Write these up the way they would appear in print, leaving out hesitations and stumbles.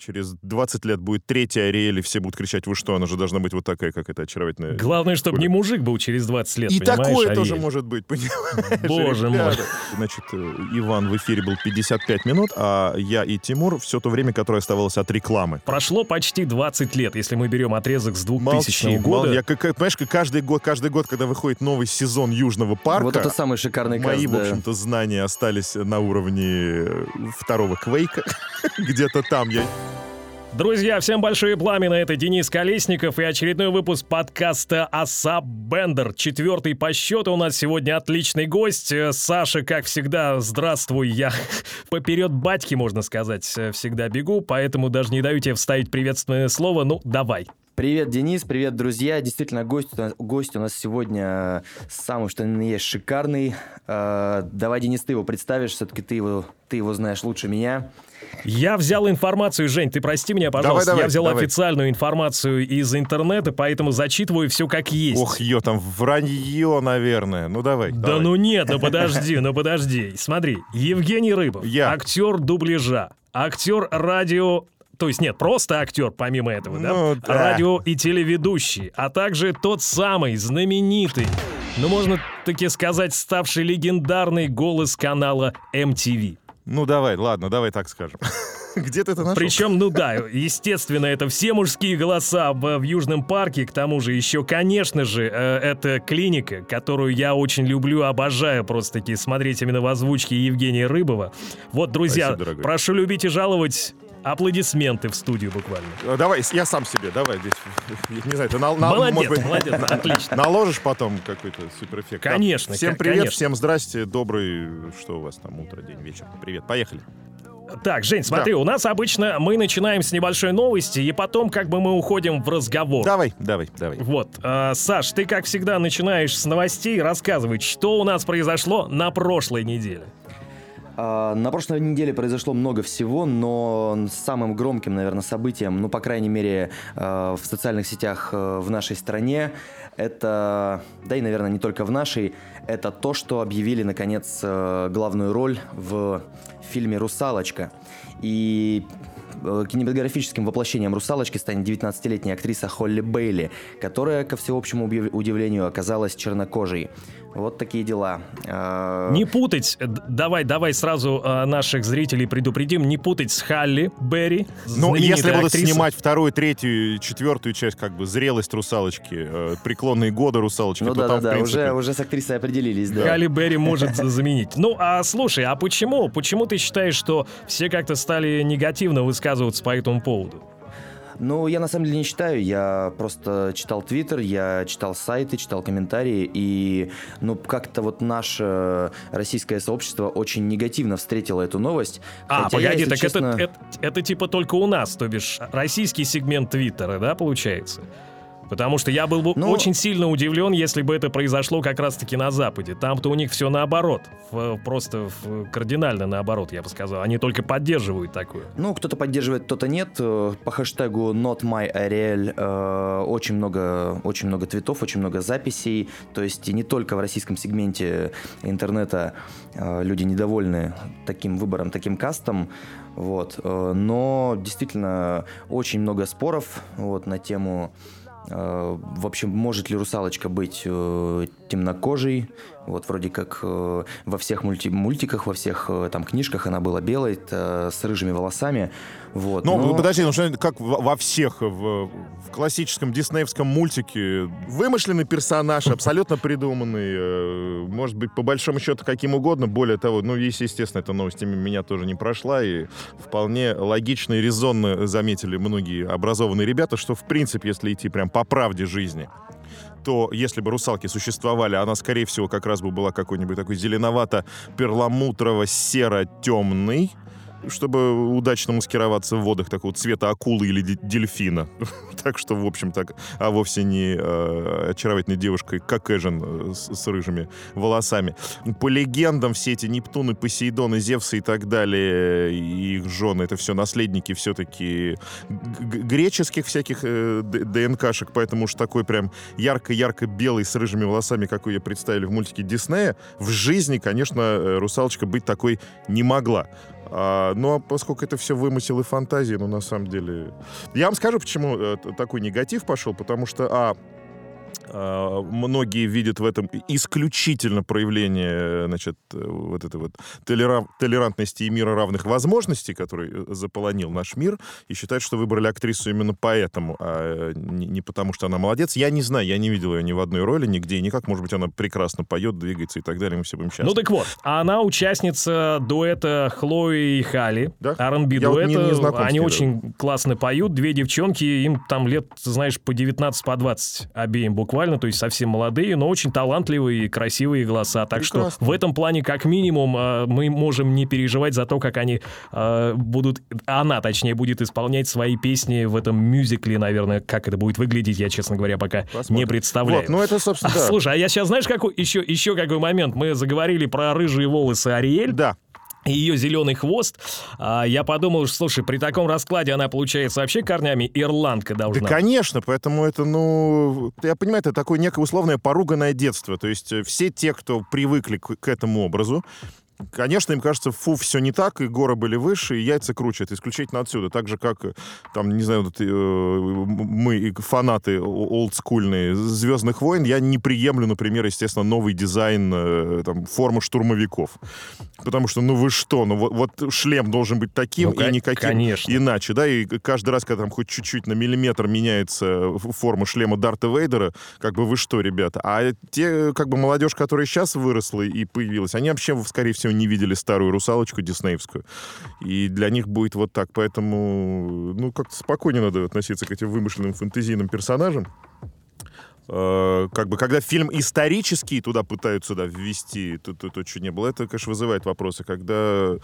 Через 20 лет будет третья Ариэль, и все будут кричать: вы что, она же должна быть вот такая, как эта очаровательная... Главное, чтобы не мужик был через 20 лет, и понимаешь, такое Ариэль тоже может быть, понимаешь? Боже мой. Значит, Иван в эфире был 55 минут, а я и Тимур все то время, которое оставалось от рекламы. Прошло почти 20 лет, если мы берем отрезок с 2000 года. Я, понимаешь, каждый год, когда выходит новый сезон «Южного парка», вот это самый шикарный каст, мои, в общем-то, знания остались на уровне второго «Квейка». Где-то там я... Друзья, всем большие пламена, это Денис Колесников и очередной выпуск подкаста ASAP БЕНДЕР. 4-й по счету у нас сегодня отличный гость. Саша, как всегда, здравствуй, я поперед батьки, можно сказать, всегда бегу, поэтому даже не даю тебе вставить приветственное слово, ну давай. Привет, Денис, привет, друзья. Действительно, гость у нас сегодня самый, что ни на есть, шикарный. Давай, Денис, ты его представишь, все-таки ты его знаешь лучше меня. Я взял информацию, Жень, ты прости меня, пожалуйста. Я взял официальную информацию из интернета, поэтому зачитываю все как есть. Ох, ё, там вранье, наверное. Ну, давай. Да давай. Ну подожди. Смотри, Евгений Рыбов, актер дубляжа, актер радио... То есть, нет, просто актер, помимо этого, ну, да? Радио и телеведущий, а также тот самый знаменитый, ну, можно таки сказать, ставший легендарный голос канала MTV. Ну, давай, ладно, давай так скажем. Где ты это нашел? Причем, ну да, естественно, это все мужские голоса в Южном парке. К тому же еще, конечно же, это клиника, которую я очень люблю, обожаю просто-таки смотреть именно в озвучке Евгения Рыбова. Вот, друзья, спасибо, прошу любить и жаловать... Аплодисменты в студию буквально. Давай, я сам себе, давай здесь. Не знаю, ты молодец, отлично. Наложишь потом какой-то суперэффект. Конечно. Всем привет, конечно. Всем здрасте, добрый, что у вас там, утро, день, вечер. Привет, поехали. Так, Жень, смотри, да. У нас обычно мы начинаем с небольшой новости, и потом как бы мы уходим в разговор. Давай. Вот, Саш, ты как всегда начинаешь с новостей, рассказывай, что у нас произошло на прошлой неделе. На прошлой неделе произошло много всего, но самым громким, наверное, событием, ну, по крайней мере, в социальных сетях в нашей стране, это, да и, наверное, не только в нашей, это то, что объявили, наконец, главную роль в фильме «Русалочка». И кинематографическим воплощением «Русалочки» станет 19-летняя актриса Холли Бейли, которая, ко всеобщему удивлению, оказалась чернокожей. Вот такие дела. Не путать, давай сразу наших зрителей предупредим, не путать с Халли Берри. Ну, если будут снимать вторую, третью, четвертую часть, как бы, зрелость «Русалочки», преклонные годы «Русалочки», ну, то да, там, да, в принципе... уже с актрисой определились, да. Халли Берри может заменить. Ну, а слушай, а почему? Почему ты считаешь, что все как-то стали негативно высказываться по этому поводу? Ну, я на самом деле не читаю, я просто читал Твиттер, я читал сайты, читал комментарии, и, ну, как-то вот наше российское сообщество очень негативно встретило эту новость. Погоди, так честно... это типа только у нас, то бишь российский сегмент Твиттера, да, получается? Потому что я был бы очень сильно удивлен, если бы это произошло как раз-таки на Западе. Там-то у них все наоборот. Кардинально наоборот, я бы сказал. Они только поддерживают такое. Ну, кто-то поддерживает, кто-то нет. По хэштегу NotMyAriel очень много твитов, очень много записей. То есть не только в российском сегменте интернета люди недовольны таким выбором, таким кастом. Вот. Но действительно очень много споров на тему... В общем, может ли русалочка быть темнокожей? Вот вроде как во всех мультиках, во всех там книжках она была белой, с рыжими волосами. Вот, но... подожди, ну что, как во всех, в классическом диснеевском мультике вымышленный персонаж, абсолютно придуманный, может быть, по большому счету, каким угодно. Более того, ну, естественно, эта новость меня тоже не прошла, и вполне логично и резонно заметили многие образованные ребята, что, в принципе, если идти прям по правде жизни, то если бы русалки существовали, она, скорее всего, как раз бы была какой-нибудь такой зеленовато-перламутрово-серо-темный, чтобы удачно маскироваться в водах такого цвета акулы или дельфина. Так что, в общем, так, а вовсе не очаровательной девушкой, как Эжен, с рыжими волосами. По легендам, все эти Нептуны, Посейдоны, Зевсы и так далее, и их жены, это все наследники все-таки греческих всяких ДНКшек, поэтому уж такой прям ярко-ярко-белый с рыжими волосами, какой я представили в мультике Диснея, в жизни, конечно, русалочка быть такой не могла. Но поскольку это все вымысел и фантазии, ну, на самом деле... Я вам скажу, почему такой негатив пошел. Потому что, многие видят в этом исключительно проявление, значит, вот этой вот толерантности и мира равных возможностей, который заполонил наш мир, и считают, что выбрали актрису именно поэтому, а не потому, что она молодец. Я не знаю, я не видел ее ни в одной роли, нигде и никак. Может быть, она прекрасно поет, двигается и так далее, мы все будем счастливы. Ну так вот, она участница дуэта Хлои и Халли, да? R&B дуэта. Вот они очень классно поют, две девчонки, им там лет, знаешь, по 19-20 обеим буквально. То есть совсем молодые, но очень талантливые и красивые голоса. Так прекрасно. Что в этом плане, как минимум, мы можем не переживать за то, как они будут... Она, точнее, будет исполнять свои песни в этом мюзикле, наверное. Как это будет выглядеть, я, честно говоря, пока посмотрим. Не представляю. Вот, ну это, собственно, да. Слушай, а я сейчас, знаешь, какой еще какой момент? Мы заговорили про рыжие волосы Ариэль. Да. И ее зеленый хвост. Я подумал, что, слушай, при таком раскладе она, получается, вообще корнями ирландка должна. Да, конечно, поэтому это, ну... Я понимаю, это такое некое условное поруганное детство. То есть все те, кто привыкли к этому образу, конечно, им кажется, фу, все не так, и горы были выше, и яйца круче. Это исключительно отсюда. Так же, как, там, не знаю, вот, мы, фанаты олдскульные «Звездных войн», я не приемлю, например, естественно, новый дизайн там, формы штурмовиков. Потому что, ну вы что, ну вот шлем должен быть таким, ну, и никаким конечно. Иначе. Да? И каждый раз, когда там хоть чуть-чуть на миллиметр меняется форма шлема Дарта Вейдера, как бы вы что, ребята? А те, как бы, молодежь, которая сейчас выросла и появилась, они вообще, скорее всего, не видели старую «Русалочку» диснеевскую. И для них будет вот так. Поэтому, ну, как-то спокойнее надо относиться к этим вымышленным фэнтезийным персонажам. Как бы, когда фильм исторический, туда пытаются ввести то, что не было, это, конечно, вызывает вопросы. Когда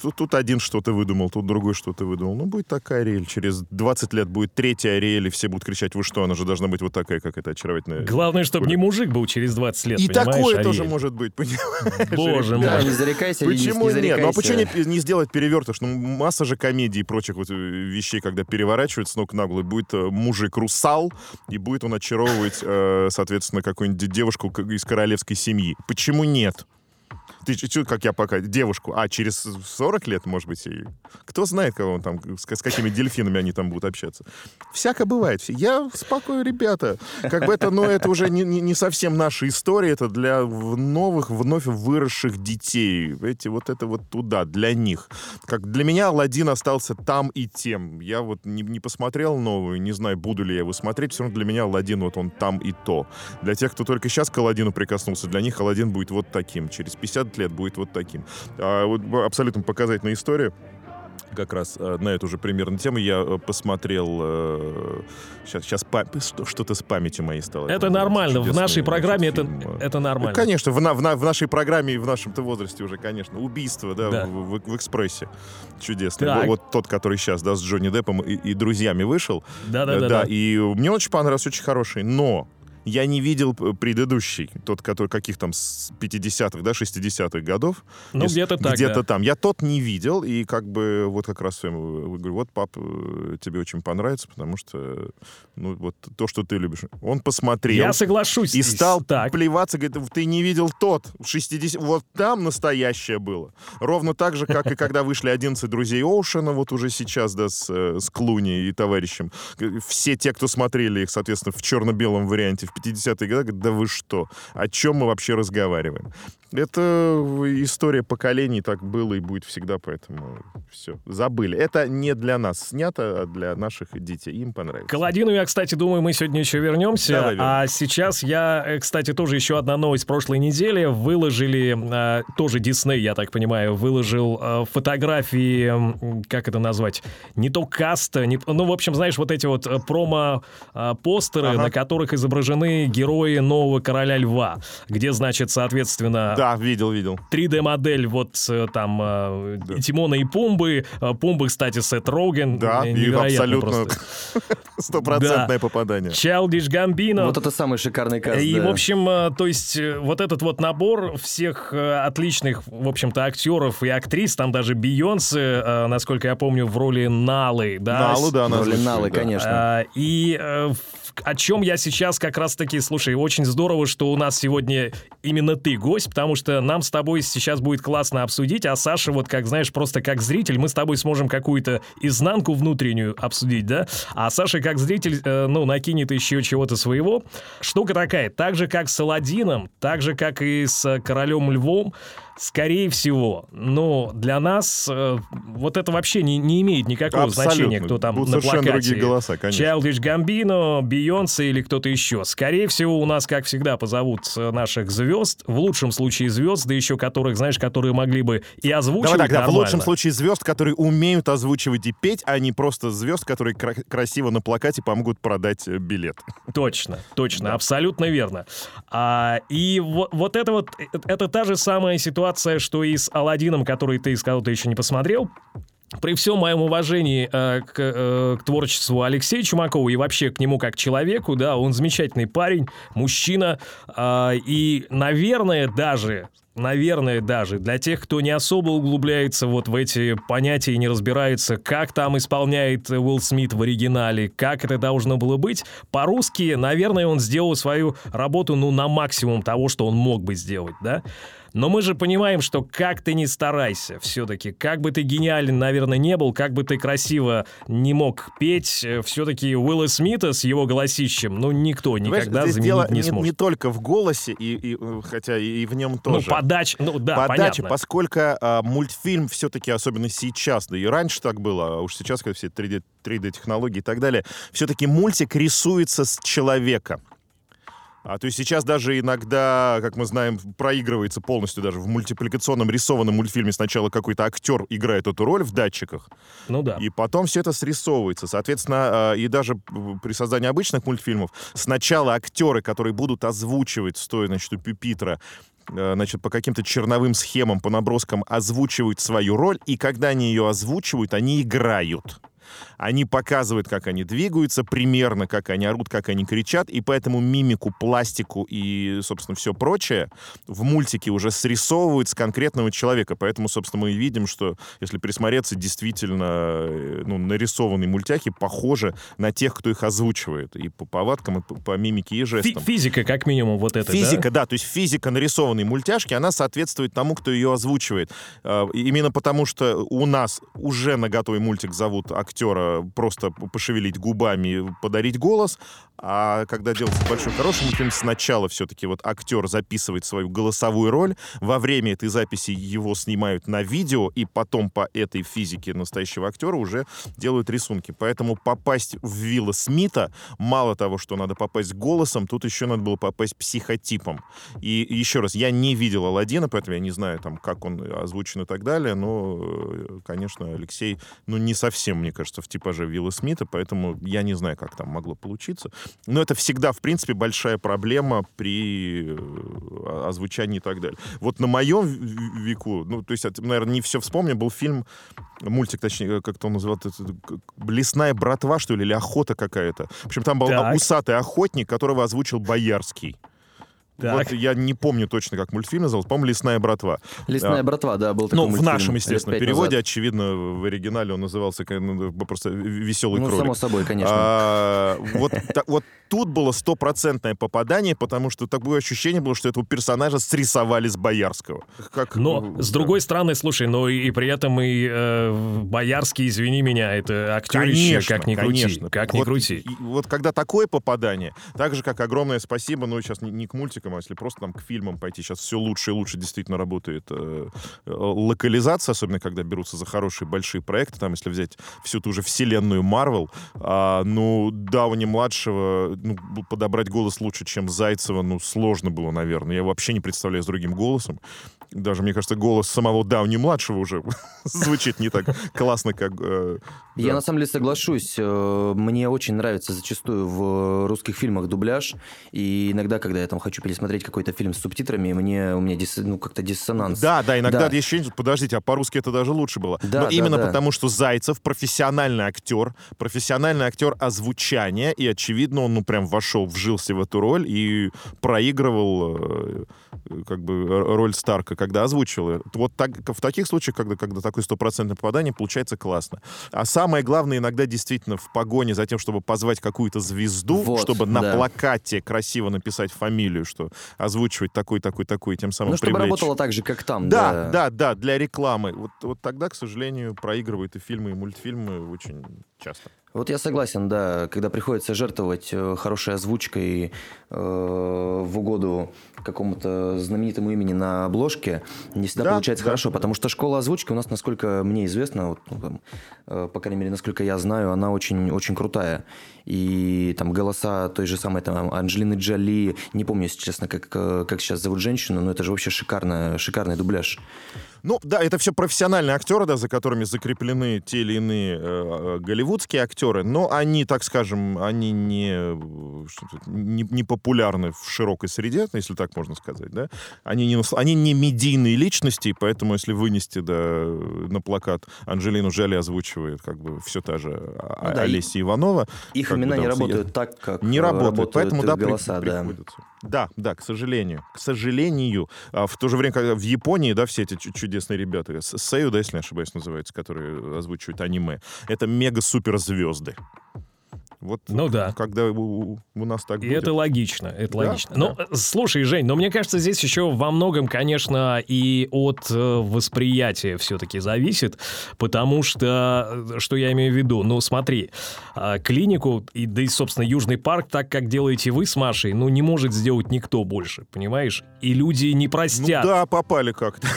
тут один что-то выдумал, тут другой что-то выдумал. Ну, будет такая Ариэль. Через 20 лет будет третья Ариэль, и все будут кричать, вы что, она же должна быть вот такая, как эта очаровательная... Главное, чтобы не мужик был через 20 лет, и такое Ариэль. Тоже может быть, понимаешь? Боже мой. Да, не зарекайся, почему не зарекайся. Нет? Ну, а почему не сделать перевертыш? Ну, масса же комедий и прочих вот вещей, когда переворачивают с ног на голову, будет мужик-русал, и будет он очарован соответственно, какую-нибудь девушку из королевской семьи. Почему нет? Ты чуть, как я пока, девушку. А через 40 лет, может быть, и... Кто знает, кого он там, с какими дельфинами они там будут общаться. Всяко бывает. Я спокойно, ребята. Как бы это, но это уже не совсем наша история. Это для новых, вновь выросших детей. Эти вот это вот туда, для них. Как для меня Аладдин остался там и тем. Я вот не посмотрел новую, не знаю, буду ли я его смотреть. Все равно для меня Аладдин вот он там и то. Для тех, кто только сейчас к Аладдину прикоснулся, для них Аладдин будет вот таким. Через 50 лет будет вот таким. Вот абсолютно показательная история. Как раз на эту же примерно тему я посмотрел... Сейчас что-то с памятью моей стало. Это нормально. В нашей программе это нормально. Ну, конечно, в нашей программе и в нашем-то возрасте уже, конечно. Убийство, да. В «Экспрессе». Чудесно. Вот тот, который сейчас, да, с Джонни Деппом и друзьями вышел. Да. И мне очень понравился, очень хороший. Но... Я не видел предыдущий, тот, который каких там с 50-х, да, 60-х годов. Ну, где-то так, где-то да. там. Я тот не видел, и как бы вот как раз своему говорю, вот, пап, тебе очень понравится, потому что, ну, вот то, что ты любишь. Он посмотрел. Я соглашусь. И стал так. Плеваться, говорит, ты не видел тот. 60... Вот там настоящее было. Ровно так же, как и когда вышли 11 друзей Оушена, вот уже сейчас, да, с Клуни и товарищем. Все те, кто смотрели их, соответственно, в черно-белом варианте, в 50-е годы, да вы что? О чем мы вообще разговариваем? Это история поколений, так было и будет всегда, поэтому все, забыли. Это не для нас снято, а для наших детей. Им понравилось. К Аладдину я, кстати, думаю, мы сегодня еще вернемся. Давай, а сейчас я, кстати, тоже еще одна новость прошлой недели. Выложили, тоже Дисней, я так понимаю, выложил фотографии, как это назвать, не то каста, ну, в общем, знаешь, вот эти вот промо-постеры, на которых изображены герои нового «Короля льва», где, значит, соответственно... Да, видел. 3D-модель вот там да. Тимона и Пумбы. Пумбы, кстати, Сет Роген. Да, и абсолютно стопроцентное попадание. Childish Gambino. Вот это самый шикарный каст. И, да. В общем, то есть вот этот вот набор всех отличных, в общем-то, актеров и актрис, там даже Бейонсе, насколько я помню, в роли Налы. Да? Налу, да. В роли Налы, да. Конечно. И о чем я сейчас как раз-таки, слушай, очень здорово, что у нас сегодня именно ты гость, потому потому что нам с тобой сейчас будет классно обсудить, а Саша, вот как, знаешь, просто как зритель, мы с тобой сможем какую-то изнанку внутреннюю обсудить, да? А Саша как зритель, ну, накинет еще чего-то своего. Штука такая, так же, как с Аладдином, так же, как и с Королем Львом, скорее всего, но для нас вот это вообще не имеет никакого значения, кто там на плакате. Голоса, Childish Gambino, Бейонсе или кто-то еще. Скорее всего, у нас, как всегда, позовут наших звезд, в лучшем случае звезд, да еще которых, знаешь, которые могли бы и озвучивать нормально. В лучшем случае звезд, которые умеют озвучивать и петь, а не просто звезд, которые красиво на плакате помогут продать билет. Точно, точно, да. Абсолютно верно. И вот это вот, это та же самая ситуация, что и с Аладдином, который ты сказал, ты еще не посмотрел. При всем моем уважении к творчеству Алексея Чумакова и вообще к нему как человеку, да, он замечательный парень, мужчина, и, наверное, даже для тех, кто не особо углубляется вот в эти понятия и не разбирается, как там исполняет Уилл Смит в оригинале, как это должно было быть, по-русски, наверное, он сделал свою работу, ну, на максимум того, что он мог бы сделать, да. Но мы же понимаем, что как ты ни старайся все-таки, как бы ты гениален, наверное, не был, как бы ты красиво не мог петь, все-таки Уилла Смита с его голосищем, ну, никто никогда заменить не сможет. Не только в голосе, хотя и в нем тоже. Ну, подача, понятно. Поскольку мультфильм все-таки, особенно сейчас, да и раньше так было, а уж сейчас, когда все 3D-технологии и так далее, все-таки мультик рисуется с человека. То есть сейчас даже иногда, как мы знаем, проигрывается полностью даже в мультипликационном рисованном мультфильме сначала какой-то актер играет эту роль в датчиках, ну да, и потом все это срисовывается. Соответственно, и даже при создании обычных мультфильмов сначала актеры, которые будут озвучивать, стоя, значит, у пюпитра, значит, по каким-то черновым схемам, по наброскам озвучивают свою роль, и когда они ее озвучивают, они играют. Они показывают, как они двигаются, примерно, как они орут, как они кричат, и поэтому мимику, пластику и, собственно, все прочее в мультике уже срисовывают с конкретного человека. Поэтому, собственно, мы и видим, что, если присмотреться, действительно, ну, нарисованные мультяхи похожи на тех, кто их озвучивает. И по повадкам, и по мимике, и жестам. Физика, как минимум, вот это, физика, да? То есть физика нарисованной мультяшки, она соответствует тому, кто ее озвучивает. Именно потому, что у нас уже на готовый мультик зовут актера просто пошевелить губами, подарить голос, а когда делается большой хороший мультфильм, сначала все-таки вот актер записывает свою голосовую роль, во время этой записи его снимают на видео, и потом по этой физике настоящего актера уже делают рисунки. Поэтому попасть в Уилла Смита, мало того, что надо попасть голосом, тут еще надо было попасть психотипом. И еще раз, я не видел Аладдина, поэтому я не знаю, там, как он озвучен и так далее, но, конечно, Алексей, ну, не совсем, мне кажется, в типаже Уилла Смита, поэтому я не знаю, как там могло получиться. Но это всегда, в принципе, большая проблема при озвучании и так далее. Вот на моем веку, ну, то есть, наверное, не все вспомню, был фильм, мультик, точнее, как-то он называл, «Лесная братва», что ли, или «Охота» какая-то. В общем, там был усатый охотник, которого озвучил Боярский. Так. Вот я не помню точно, как мультфильм назывался. По-моему, «Лесная братва». «Лесная братва», да, был такой мультфильм. В нашем, естественно, переводе, очевидно, в оригинале он назывался просто «Веселый кролик». Ну, само собой, конечно. Вот тут было стопроцентное попадание, потому что такое ощущение было, что этого персонажа срисовали с Боярского. Но, с другой стороны, слушай, но и при этом и Боярский, извини меня, это актерище, как ни крути. Как ни крути. Вот когда такое попадание, так же, как огромное спасибо, но сейчас не к мультику, а если просто там к фильмам пойти, сейчас все лучше и лучше действительно работает локализация, особенно когда берутся за хорошие большие проекты, там, если взять всю ту же вселенную Марвел, ну, Дауни-младшего, ну, подобрать голос лучше, чем Зайцева, ну, сложно было, наверное, я вообще не представляю с другим голосом, даже, мне кажется, голос самого Дауни-младшего уже звучит не так классно, как... Я, на самом деле, соглашусь, мне очень нравится зачастую в русских фильмах дубляж, и иногда, когда я там хочу пересмотреть какой-то фильм с субтитрами, у меня как-то диссонанс. Да, иногда еще... Подождите, а по-русски это даже лучше было. Да, но именно потому, что Зайцев профессиональный актер озвучания, и, очевидно, он, ну, прям вошел, вжился в эту роль и проигрывал, как бы, роль Старка, когда озвучил. Вот так, в таких случаях, когда такое стопроцентное попадание, получается классно. А самое главное, иногда действительно в погоне за тем, чтобы позвать какую-то звезду, чтобы на плакате красиво написать фамилию, что что озвучивать такой, тем самым привлечь. Ну, чтобы работало так же, как там. Да, для рекламы. Вот тогда, к сожалению, проигрывают и фильмы, и мультфильмы очень часто. Вот я согласен, да, когда приходится жертвовать хорошей озвучкой в угоду какому-то знаменитому имени на обложке, не всегда получается хорошо, потому что школа озвучки у нас, насколько мне известно, по крайней мере, насколько я знаю, она очень-очень крутая. И там голоса той же самой там Анджелины Джоли, не помню, если честно, как сейчас зовут женщину, но это же вообще шикарный дубляж. Ну, да, это все профессиональные актеры, да, за которыми закреплены те или иные голливудские актеры, но они, так скажем, они не популярны в широкой среде, если так можно сказать, да. Они не медийные личности, поэтому, если вынести на плакат Анджелину Джоли озвучивает как бы все та же Олеся Иванова. Их имена не работают так, как поэтому, голоса, да. Да, к сожалению. А в то же время, когда в Японии, да, все эти чудесные ребята, Сэйю, да, если не ошибаюсь, называются, которые озвучивают аниме, это мега-суперзвезды. Когда у нас так и будет. Это логично. Слушай, Жень, но мне кажется, здесь еще во многом, конечно, и от восприятия все-таки зависит, потому что, что я имею в виду, смотри, клинику, и, собственно, Южный парк, так как делаете вы с Машей, не может сделать никто больше, понимаешь? И люди не простят. Попали как-то.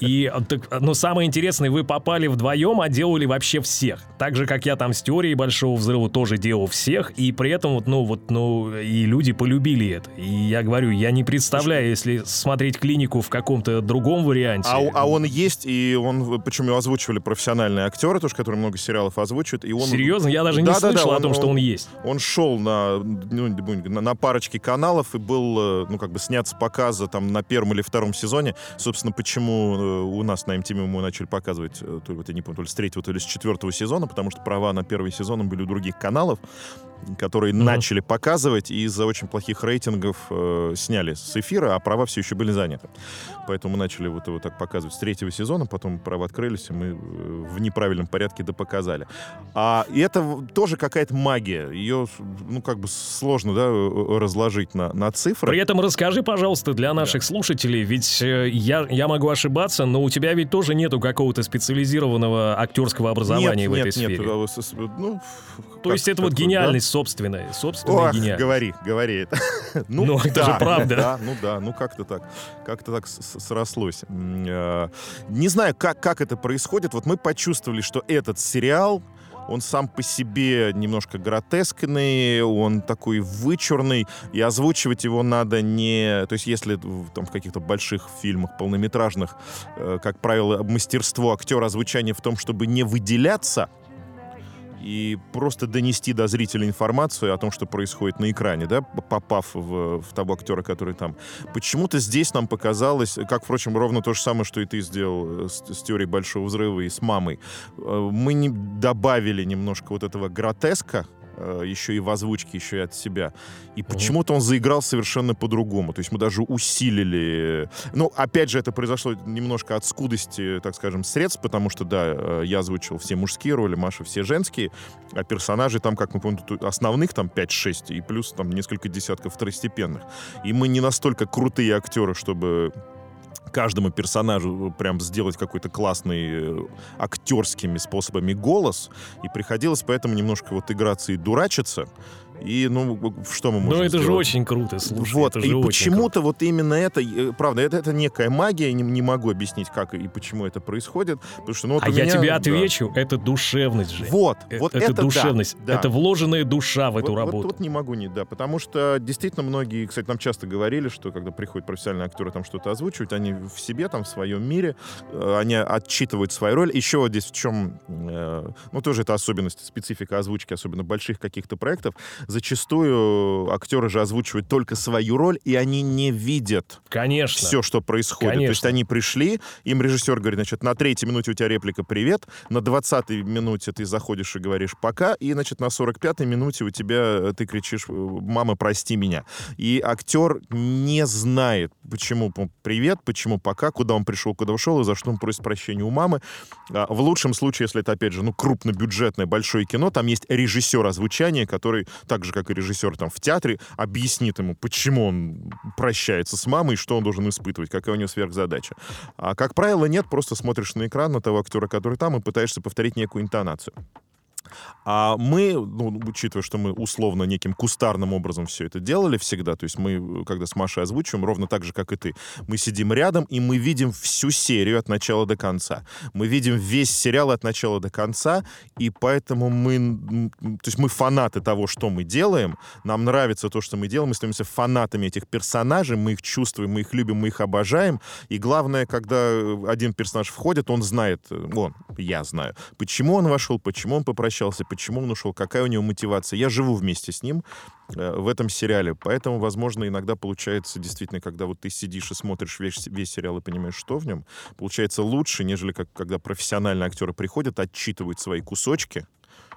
Но самое интересное, вы попали вдвоем, а делали вообще всех. Так же, как я там с теорией Большого Взрыва тоже делал всех, и при этом и люди полюбили это. И я говорю, я не представляю, если смотреть клинику в каком-то другом варианте. А он есть, и он, почему его озвучивали профессиональные актеры, тоже, которые много сериалов озвучивают, и он... Серьезно? Я даже не слышал о том, что он есть. Он шел на парочке каналов и был, снят с показа там на первом или втором сезоне. Собственно, почему у нас на MTV мы начали показывать, я не помню, то ли с третьего, то ли с четвертого сезона, потому что права на первый сезон были у других каналов, которые начали показывать, и из-за очень плохих рейтингов сняли с эфира, а права все еще были заняты. Поэтому мы начали его так показывать с третьего сезона, потом права открылись, и мы в неправильном порядке допоказали. И это тоже какая-то магия. Ее, сложно, разложить на цифры. При этом расскажи, пожалуйста, для наших слушателей, ведь я могу ошибаться, но у тебя ведь тоже нету какого-то специализированного актерского образования сфере. То есть это гениальность собственная. Собственная гениальность. Говори это. Это же правда. Как-то так срослось. Не знаю, как это происходит. Мы почувствовали, что этот сериал, он сам по себе немножко гротескный, он такой вычурный, и озвучивать его надо не... То есть если в каких-то больших фильмах, полнометражных, как правило, мастерство актера озвучания в том, чтобы не выделяться, и просто донести до зрителя информацию о том, что происходит на экране, да, попав в того актера, который там. Почему-то здесь нам показалось, как, впрочем, ровно то же самое, что и ты сделал с теорией Большого Взрыва и с мамой. Мы не добавили немножко этого гротеска, еще и в озвучке, еще и от себя. И почему-то он заиграл совершенно по-другому. То есть мы даже усилили... опять же, это произошло немножко от скудости, так скажем, средств, потому что, я озвучил все мужские роли, Маша все женские, а персонажи там, как мы помним, основных там 5-6, и плюс там несколько десятков второстепенных. И мы не настолько крутые актеры, чтобы... каждому персонажу прям сделать какой-то классный актерскими способами голос, и приходилось поэтому немножко играться и дурачиться, и, что мы можем сделать? Это же очень круто, слушай. И почему-то именно это, правда, это некая магия, не могу объяснить, как и почему это происходит, потому что, я тебе отвечу, это душевность, Жень. Это душевность, это вложенная душа в эту работу. Тут не могу потому что действительно многие, кстати, нам часто говорили, что когда приходят профессиональные актеры там что-то озвучивают, они в себе, в своем мире, они отчитывают свою роль. Еще здесь в чем, тоже это особенность, специфика озвучки, особенно больших каких-то проектов, зачастую актеры же озвучивают только свою роль, и они не видят все, что происходит. То есть они пришли, им режиссер говорит, на 3-й минуте у тебя реплика «Привет», на 20-й минуте ты заходишь и говоришь «Пока», и, на 45-й минуте у тебя ты кричишь «Мама, прости меня». И актер не знает, почему «Привет», почему «Пока», куда он пришел, куда ушел, и за что он просит прощения у мамы. В лучшем случае, если это, опять же, крупнобюджетное большое кино, там есть режиссер озвучания, который так же, как и режиссер там в театре, объяснит ему, почему он прощается с мамой, что он должен испытывать, какая у него сверхзадача. А, как правило, нет, просто смотришь на экран на того актера, который там, и пытаешься повторить некую интонацию. А мы, ну, учитывая, что мы условно неким кустарным образом все это делали всегда, то есть мы, когда с Машей озвучиваем, ровно так же, как и ты, мы сидим рядом, и мы видим всю серию от начала до конца. Мы видим весь сериал от начала до конца, и поэтому мы... То есть мы фанаты того, что мы делаем, нам нравится то, что мы делаем, мы становимся фанатами этих персонажей, мы их чувствуем, мы их любим, мы их обожаем, и главное, когда один персонаж входит, он знает, я знаю, почему он вошел, почему он попрощался, почему он ушел, какая у него мотивация. Я живу вместе с ним в этом сериале. Поэтому, возможно, иногда получается действительно, когда вот ты сидишь и смотришь весь сериал и понимаешь, что в нем, получается лучше, нежели как, когда профессиональные актеры приходят, отчитывают свои кусочки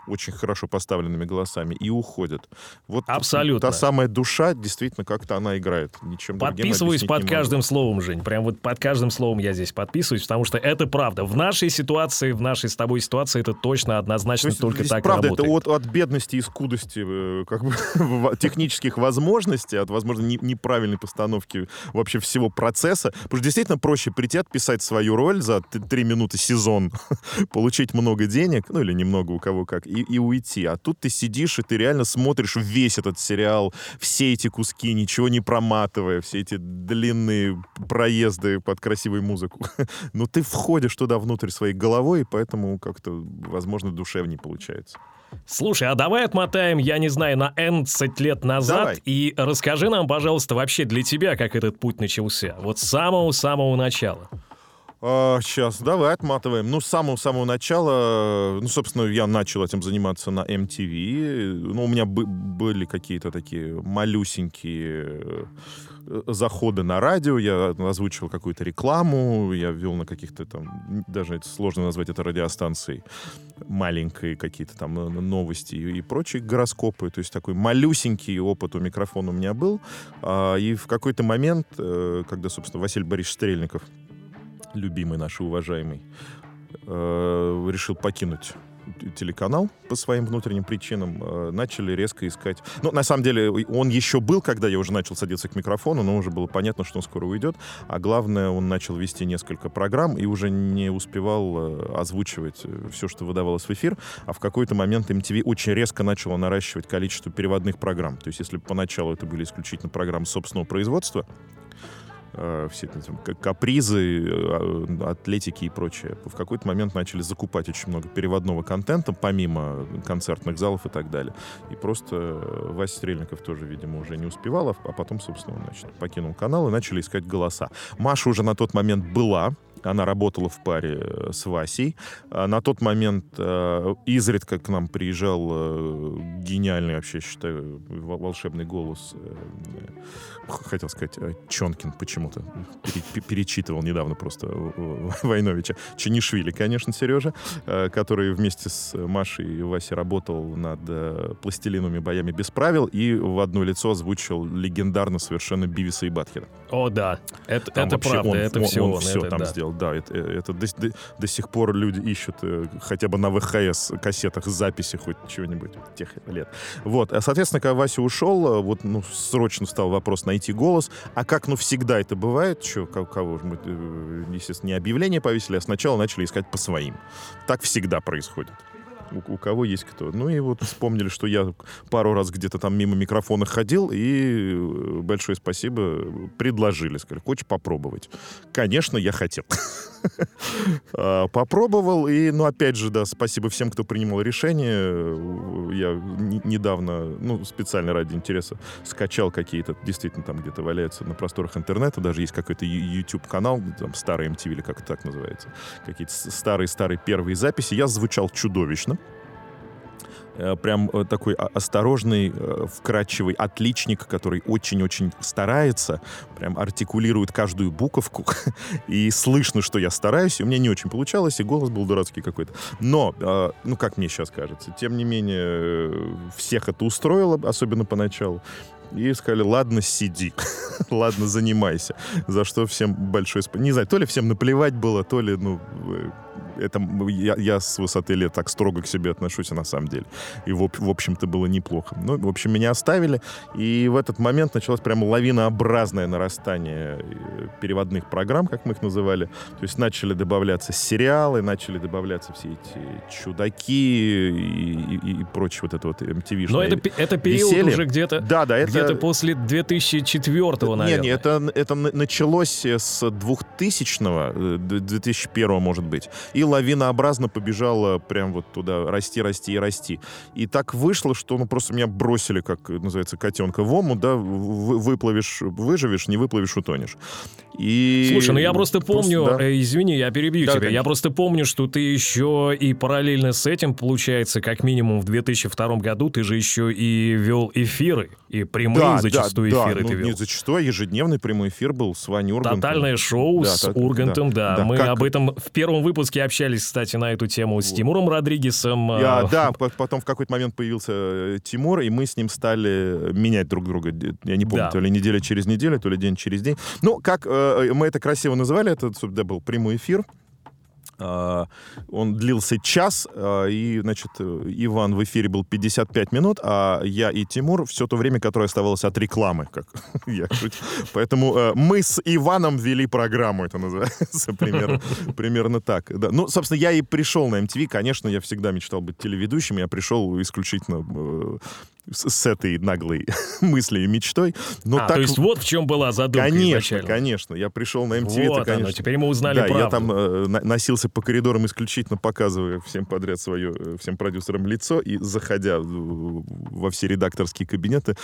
очень хорошо поставленными голосами и уходят. Вот абсолютно. Та самая душа, действительно, как-то она играет. Ничем подписываюсь под каждым словом, Жень. Прям вот под каждым словом я здесь подписываюсь, потому что это правда. В нашей ситуации, в нашей с тобой ситуации это точно, однозначно только так правда, работает. Правда, это от бедности и скудости как бы, технических возможностей, от, возможно, неправильной постановки вообще всего процесса. Потому что действительно проще прийти, отписать свою роль за 3 минуты сезон, получить много денег, ну или немного у кого как, и уйти. А тут ты сидишь, и ты реально смотришь весь этот сериал, все эти куски, ничего не проматывая, все эти длинные проезды под красивую музыку. Но ты входишь туда внутрь своей головой, и поэтому как-то, возможно, душевнее получается. Слушай, а давай отмотаем, я не знаю, на 11 лет назад. Давай. И расскажи нам, пожалуйста, вообще для тебя, как этот путь начался. Вот с самого-самого начала. Сейчас, давай отматываем. Ну, с самого-самого начала, собственно, я начал этим заниматься на MTV. У меня были какие-то такие малюсенькие заходы на радио, я озвучивал какую-то рекламу, я вел на каких-то там, даже сложно назвать это радиостанцией, маленькие какие-то там новости и прочие гороскопы, то есть такой малюсенький опыт у микрофона у меня был. И в какой-то момент, когда, собственно, Василий Борисович Стрельников, любимый наш и уважаемый, решил покинуть телеканал по своим внутренним причинам, начали резко искать. На самом деле, он еще был, когда я уже начал садиться к микрофону, но уже было понятно, что он скоро уйдет. А главное, он начал вести несколько программ и уже не успевал озвучивать все, что выдавалось в эфир. А в какой-то момент MTV очень резко начало наращивать количество переводных программ. То есть, если поначалу это были исключительно программы собственного производства, все там, капризы, атлетики и прочее. В какой-то момент начали закупать очень много переводного контента, помимо концертных залов и так далее. И просто Вася Стрельников тоже, видимо, уже не успевал, а потом, собственно, покинул канал и начали искать голоса. Маша уже на тот момент была, она работала в паре с Васей. На тот момент изредка к нам приезжал гениальный, вообще, считаю, волшебный голос, хотел сказать, Чонкин почему-то. Перечитывал недавно просто Войновича. Ченишвили, конечно, Сережа, который вместе с Машей и Васей работал над пластилиновыми боями без правил и в одно лицо озвучил легендарно совершенно Бивиса и Баттхеда. О, да. Это правда. Он все сделал. Это до сих пор люди ищут хотя бы на ВХС-кассетах записи хоть чего-нибудь тех лет. Вот. А, соответственно, когда Вася ушел, срочно стал вопрос найти голос. А как, всегда это бывает, что кого же мы, естественно, не объявление повесили, а сначала начали искать по своим. Так всегда происходит. У кого есть кто. И вот вспомнили, что я пару раз где-то там мимо микрофона ходил, и большое спасибо, предложили. Сказали, хочешь попробовать? Конечно, я хотел. Попробовал, и, опять же, да, спасибо всем, кто принимал решение. Я недавно, специально ради интереса, скачал какие-то, действительно, там где-то валяются на просторах интернета, даже есть какой-то YouTube-канал, там, старый MTV, или как это так называется, какие-то старые-старые первые записи. Я звучал чудовищно. Прям такой осторожный, вкрадчивый отличник, который очень-очень старается, прям артикулирует каждую буковку, и слышно, что я стараюсь, и у меня не очень получалось, и голос был дурацкий какой-то. Но, как мне сейчас кажется, тем не менее, всех это устроило, особенно поначалу. И сказали, ладно, сиди, ладно, занимайся. За что всем большое спасибо. Не знаю, то ли всем наплевать было, то ли, это я с высоты лет так строго к себе отношусь, на самом деле. И, в общем-то, было неплохо. Ну, в общем, меня оставили, и в этот момент началось прямо лавинообразное нарастание переводных программ, как мы их называли. То есть начали добавляться сериалы, начали добавляться все эти чудаки и прочее вот это вот MTV. Но это период веселье. Уже где-то, да, это... где-то после 2004-го, наверное. Нет, это началось с 2000-го, 2001-го, может быть. И лавинообразно побежала прям вот туда расти. И так вышло, что просто меня бросили, как называется, котенка в омут, да, выплывешь, выживешь, не выплывешь, утонешь. И... Слушай, ну я просто помню, извини, я перебью тебя, конечно. Я просто помню, что ты еще и параллельно с этим, получается, как минимум в 2002 году ты же еще и вел эфиры, и прямые эфиры ты вел. Зачастую ежедневный прямой эфир был с Ваней Ургантом. Тотальное шоу с Ургантом, да. Мы об этом в первом выпуске общались, кстати, на эту тему с Тимуром Родригесом. Да, потом в какой-то момент появился Тимур, и мы с ним стали менять друг друга. Я не помню, то ли неделя через неделю, то ли день через день. Ну, как мы это красиво называли, это, собственно, был прямой эфир. Он длился час, и, значит, Иван в эфире был 55 минут, а я и Тимур все то время, которое оставалось от рекламы, как я шучу. Поэтому мы с Иваном вели программу, это называется, примерно так. Да. Ну, собственно, я и пришел на MTV, конечно, я всегда мечтал быть телеведущим, я пришел исключительно... с этой наглой мыслью и мечтой. Но так... То есть вот в чем была задумка изначально. Конечно. Я пришел на MTV. Вот оно, теперь мы узнали правду. Я там носился по коридорам, исключительно показывая всем подряд свое, всем продюсерам лицо, и заходя во все редакторские кабинеты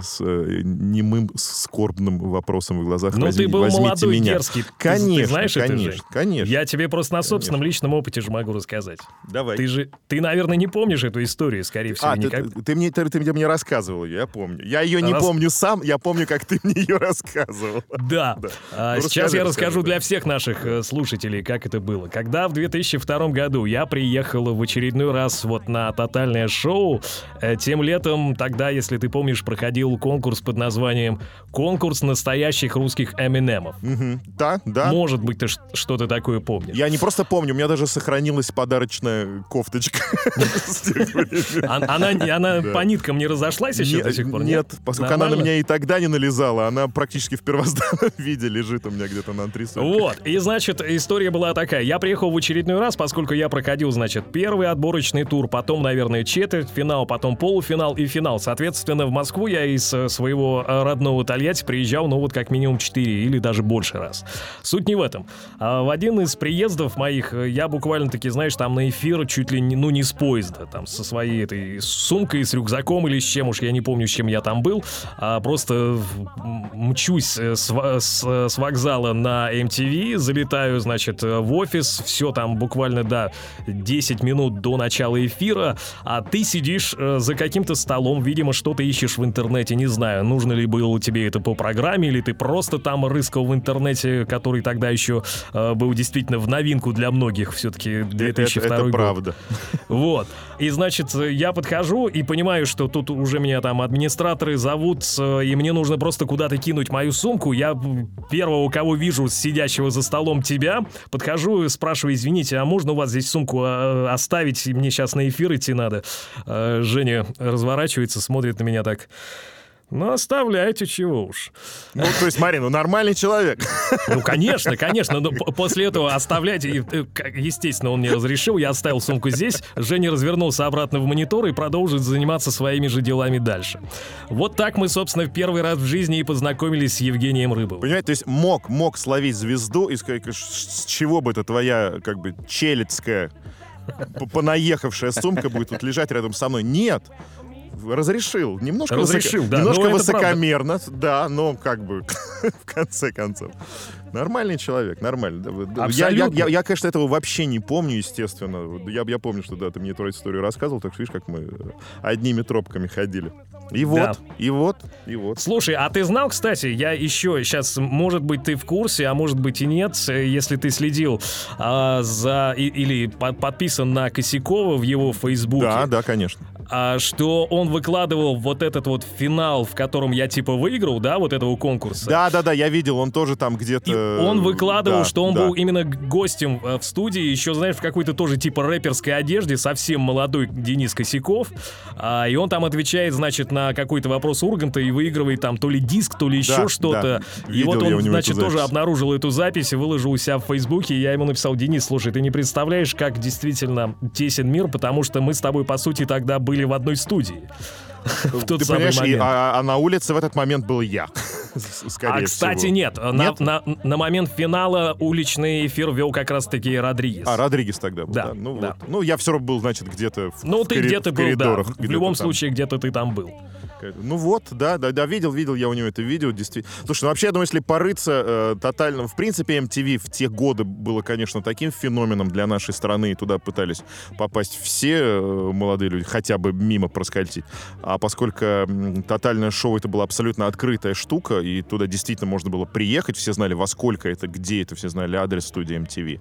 с немым, скорбным вопросом в глазах. Ну ты был молодой, дерзкий. Конечно, ты знаешь, конечно. Я тебе просто на собственном личном опыте же могу рассказать. Давай. Ты, наверное, не помнишь эту историю, скорее всего, никак. Ты мне рассказывал ее, я помню. Я ее не помню сам, я помню, как ты мне ее рассказывал. Да. Сейчас я расскажу для всех наших слушателей, как это было. Когда в 2002 году я приехал в очередной раз вот на тотальное шоу, тем летом тогда, если ты помнишь, проходил конкурс под названием «Конкурс настоящих русских M&M-ов». Да. Может быть, ты что-то такое помнишь. Я не просто помню, у меня даже сохранилась подарочная кофточка. Она по ниткам не разошлась еще до сих пор? Нет, поскольку она на меня и тогда не налезала, она практически в первозданном виде лежит у меня где-то на антресолях. Вот, и значит, история была такая. Я приехал в очередной раз, поскольку я проходил, значит, первый отборочный тур, потом, наверное, четвертьфинал, потом полуфинал и финал. Соответственно, в Москву я из своего родного Тольятти приезжал, ну вот как минимум 4 или даже больше раз. Суть не в этом. В один из приездов моих я буквально-таки, знаешь, там на эфир чуть ли не, ну не с поезда, там со своей этой сумкой, с рюкзаком или с чем уж, я не помню, с чем я там был, просто мчусь с вокзала на MTV, залетаю, значит, в офис, все там буквально, 10 минут до начала эфира, а ты сидишь за каким-то столом, видимо, что-то ищешь в интернете, не знаю, нужно ли было тебе это по программе, или ты просто там рыскал в интернете, который тогда еще был действительно в новинку для многих, все-таки 2002 год. Это правда. Вот. И, значит, я подхожу и понимаю, что тут уже меня там администраторы зовут, и мне нужно просто куда-то кинуть мою сумку. Я первого, кого вижу, сидящего за столом тебя, подхожу и спрашиваю: извините, а можно у вас здесь сумку оставить? Мне сейчас на эфир идти надо. Женя разворачивается, смотрит на меня так... Ну, оставляйте, чего уж. Ну, то есть, Марин, нормальный человек. Ну, конечно, но после этого оставляйте. Естественно, он мне разрешил, я оставил сумку здесь. Женя развернулся обратно в монитор и продолжит заниматься своими же делами дальше. Вот так мы, собственно, в первый раз в жизни и познакомились с Евгением Рыбовым. Понимаете, то есть мог словить звезду и сказать, с чего бы это твоя, как бы, челецкая, понаехавшая сумка будет тут лежать рядом со мной. Нет. Разрешил. Немножко высокомерно, да, но как бы в конце концов. Нормальный человек, нормально. Я, конечно, этого вообще не помню, естественно. Я помню, что ты мне эту историю рассказывал, так что видишь, как мы одними тропками ходили. И вот. Слушай, а ты знал, кстати, я еще сейчас, может быть, ты в курсе, а может быть и нет, если ты следил за или подписан на Косякова в его Фейсбуке. Да, конечно. что он выкладывал вот этот вот финал, в котором я типа выиграл, да, вот этого конкурса. Да-да-да, я видел, он тоже там где-то... И он выкладывал, да, что он был именно гостем в студии, еще, знаешь, в какой-то тоже типа рэперской одежде, совсем молодой Денис Косяков, и он там отвечает, значит, на какой-то вопрос Урганта и выигрывает там то ли диск, то ли еще что-то. Да. И вот он, значит, тоже обнаружил эту запись и выложил у себя в Фейсбуке, и я ему написал: Денис, слушай, ты не представляешь, как действительно тесен мир, потому что мы с тобой, по сути, тогда были в одной студии. В тот самый момент. И, а на улице в этот момент был я. А, кстати, нет. На момент финала уличный эфир вел как раз-таки Родригес. А, Родригес тогда был, да. Ну, я все равно был, значит, где-то в коридорах. Ну, ты где-то был, да. В любом случае, где-то ты там был. Ну вот, да, видел я у него это видео, действительно. Слушай, ну вообще, я думаю, если порыться тотально... В принципе, MTV в те годы было, конечно, таким феноменом для нашей страны, и туда пытались попасть все молодые люди, хотя бы мимо проскользить. А поскольку тотальное шоу — это была абсолютно открытая штука, и туда действительно можно было приехать, все знали, во сколько это, где это, все знали адрес студии MTV,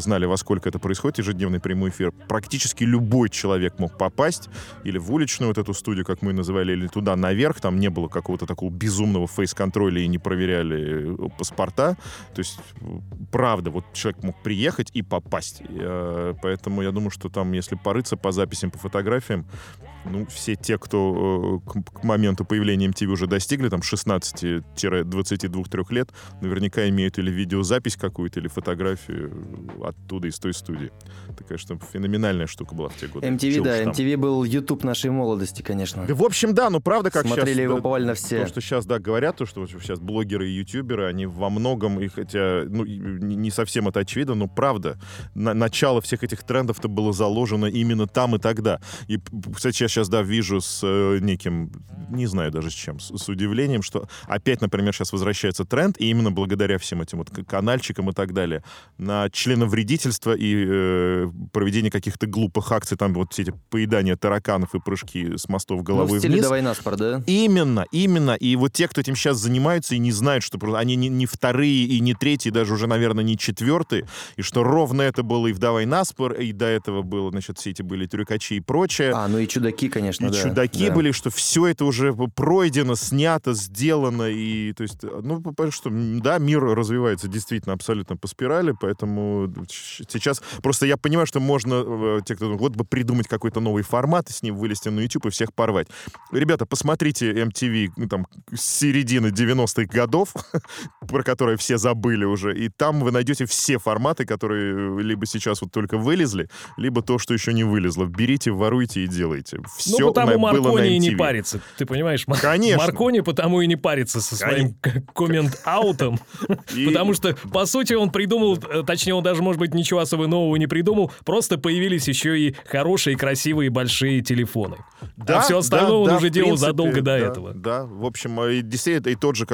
знали, во сколько это происходит, ежедневный прямой эфир. Практически любой человек мог попасть или в уличную вот эту студию, как мы называли, или туда наверх, там не было какого-то такого безумного фейс-контроля и не проверяли паспорта, то есть правда, вот человек мог приехать и попасть, поэтому я думаю, что там, если порыться по записям, по фотографиям, ну, все те, кто к моменту появления MTV уже достигли там 16-22-3 лет, наверняка имеют или видеозапись какую-то, или фотографию оттуда, из той студии. Такая, что феноменальная штука была в те годы. MTV, чего да, MTV был YouTube нашей молодости, конечно. Да, в общем, да, ну правда, как смотрели сейчас... Смотрели его буквально все. То, что сейчас, да, говорят, то, что сейчас блогеры и ютуберы, они во многом, и хотя, ну, не совсем это очевидно, но правда, начало всех этих трендов-то было заложено именно там и тогда. И, кстати, я сейчас, да, вижу с неким, не знаю даже с чем, с удивлением, что опять, например, сейчас возвращается тренд, и именно благодаря всем этим вот канальчикам и так далее, на членовредительство и проведение каких-то глупых акций, там вот все эти поедания тараканов и прыжки с мостов головой вниз. В стиле «Давай на спор», да? Именно. И вот те, кто этим сейчас занимаются и не знают, что они не вторые и не третьи, даже уже, наверное, не четвертые, и что ровно это было и в «Давай на спор», и до этого было, значит, все эти были трюкачи и прочее. А, ну и чудаки, конечно, и да. И чудаки были, что все это уже пройдено, снято, сделано, и, то есть, ну, что, да, мир развивается действительно абсолютно по спирали, поэтому сейчас просто я понимаю, что можно, те, кто думает, вот бы придумать какой-то новый формат и с ним вылезти на YouTube и всех порвать. Ребята, посмотрите MTV, ну, там, с середины 90-х годов, про которые все забыли уже, и там вы найдете все форматы, которые либо сейчас вот только вылезли, либо то, что еще не вылезло. Берите, воруйте и делайте. Все потому Маркони и не парится, ты понимаешь? Конечно. Маркони потому и не парится со своим коммент-аутом, потому что, по сути, он придумал, точнее, он даже, может быть, ничего особо нового не придумал, просто появились еще и хорошие, красивые, большие телефоны. Да, а все остальное он уже делал задолго до этого. Да, в общем, и действительно, и тот же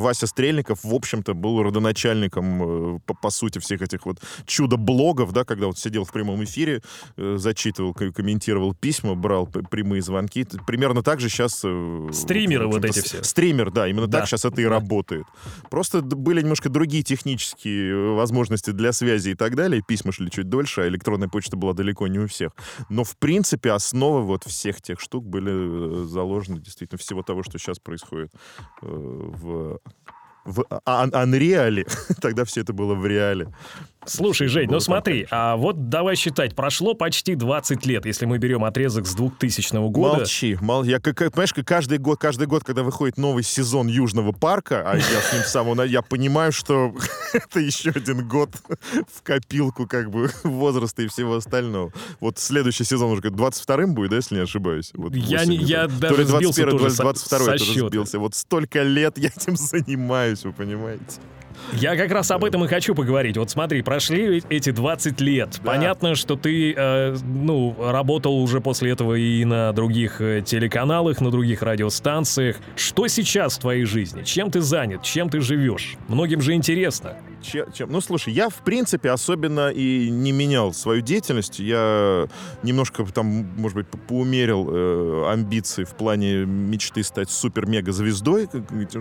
Вася Стрельников, в общем-то, был родоначальником, по сути, всех этих вот чудо-блогов, да, когда вот сидел в прямом эфире, зачитывал, комментировал письма, брал прямые звонки. Примерно так же сейчас... Стримеры вот эти все. Стример, да, именно так сейчас это и работает. Просто были немножко другие технические возможности для связи и так далее. Письма шли чуть дольше, а электронная почта была далеко не у всех. Но, в принципе, основы вот всех тех штук были заложены действительно всего того, что сейчас происходит в Unreal. Тогда все это было в реале. Слушай, Жень, ну смотри, а вот давай считать, прошло почти 20 лет, если мы берем отрезок с 2000 года. Молчи. Я, понимаешь, каждый год, когда выходит новый сезон «Южного парка», а я с ним сам, я понимаю, что это еще один год в копилку как бы возраста и всего остального. Вот следующий сезон уже 22-м будет, да, если не ошибаюсь? Вот я даже сбился тоже со счета. Вот столько лет я этим занимаюсь, вы понимаете? Я как раз об этом и хочу поговорить. Вот смотри, прошли эти 20 лет. Да. Понятно, что ты работал уже после этого и на других телеканалах, на других радиостанциях. Что сейчас в твоей жизни? Чем ты занят? Чем ты живешь? Многим же интересно. чем... Ну, слушай, я, в принципе, особенно и не менял свою деятельность. Я немножко там, может быть, поумерил амбиции в плане мечты стать супер-мега-звездой,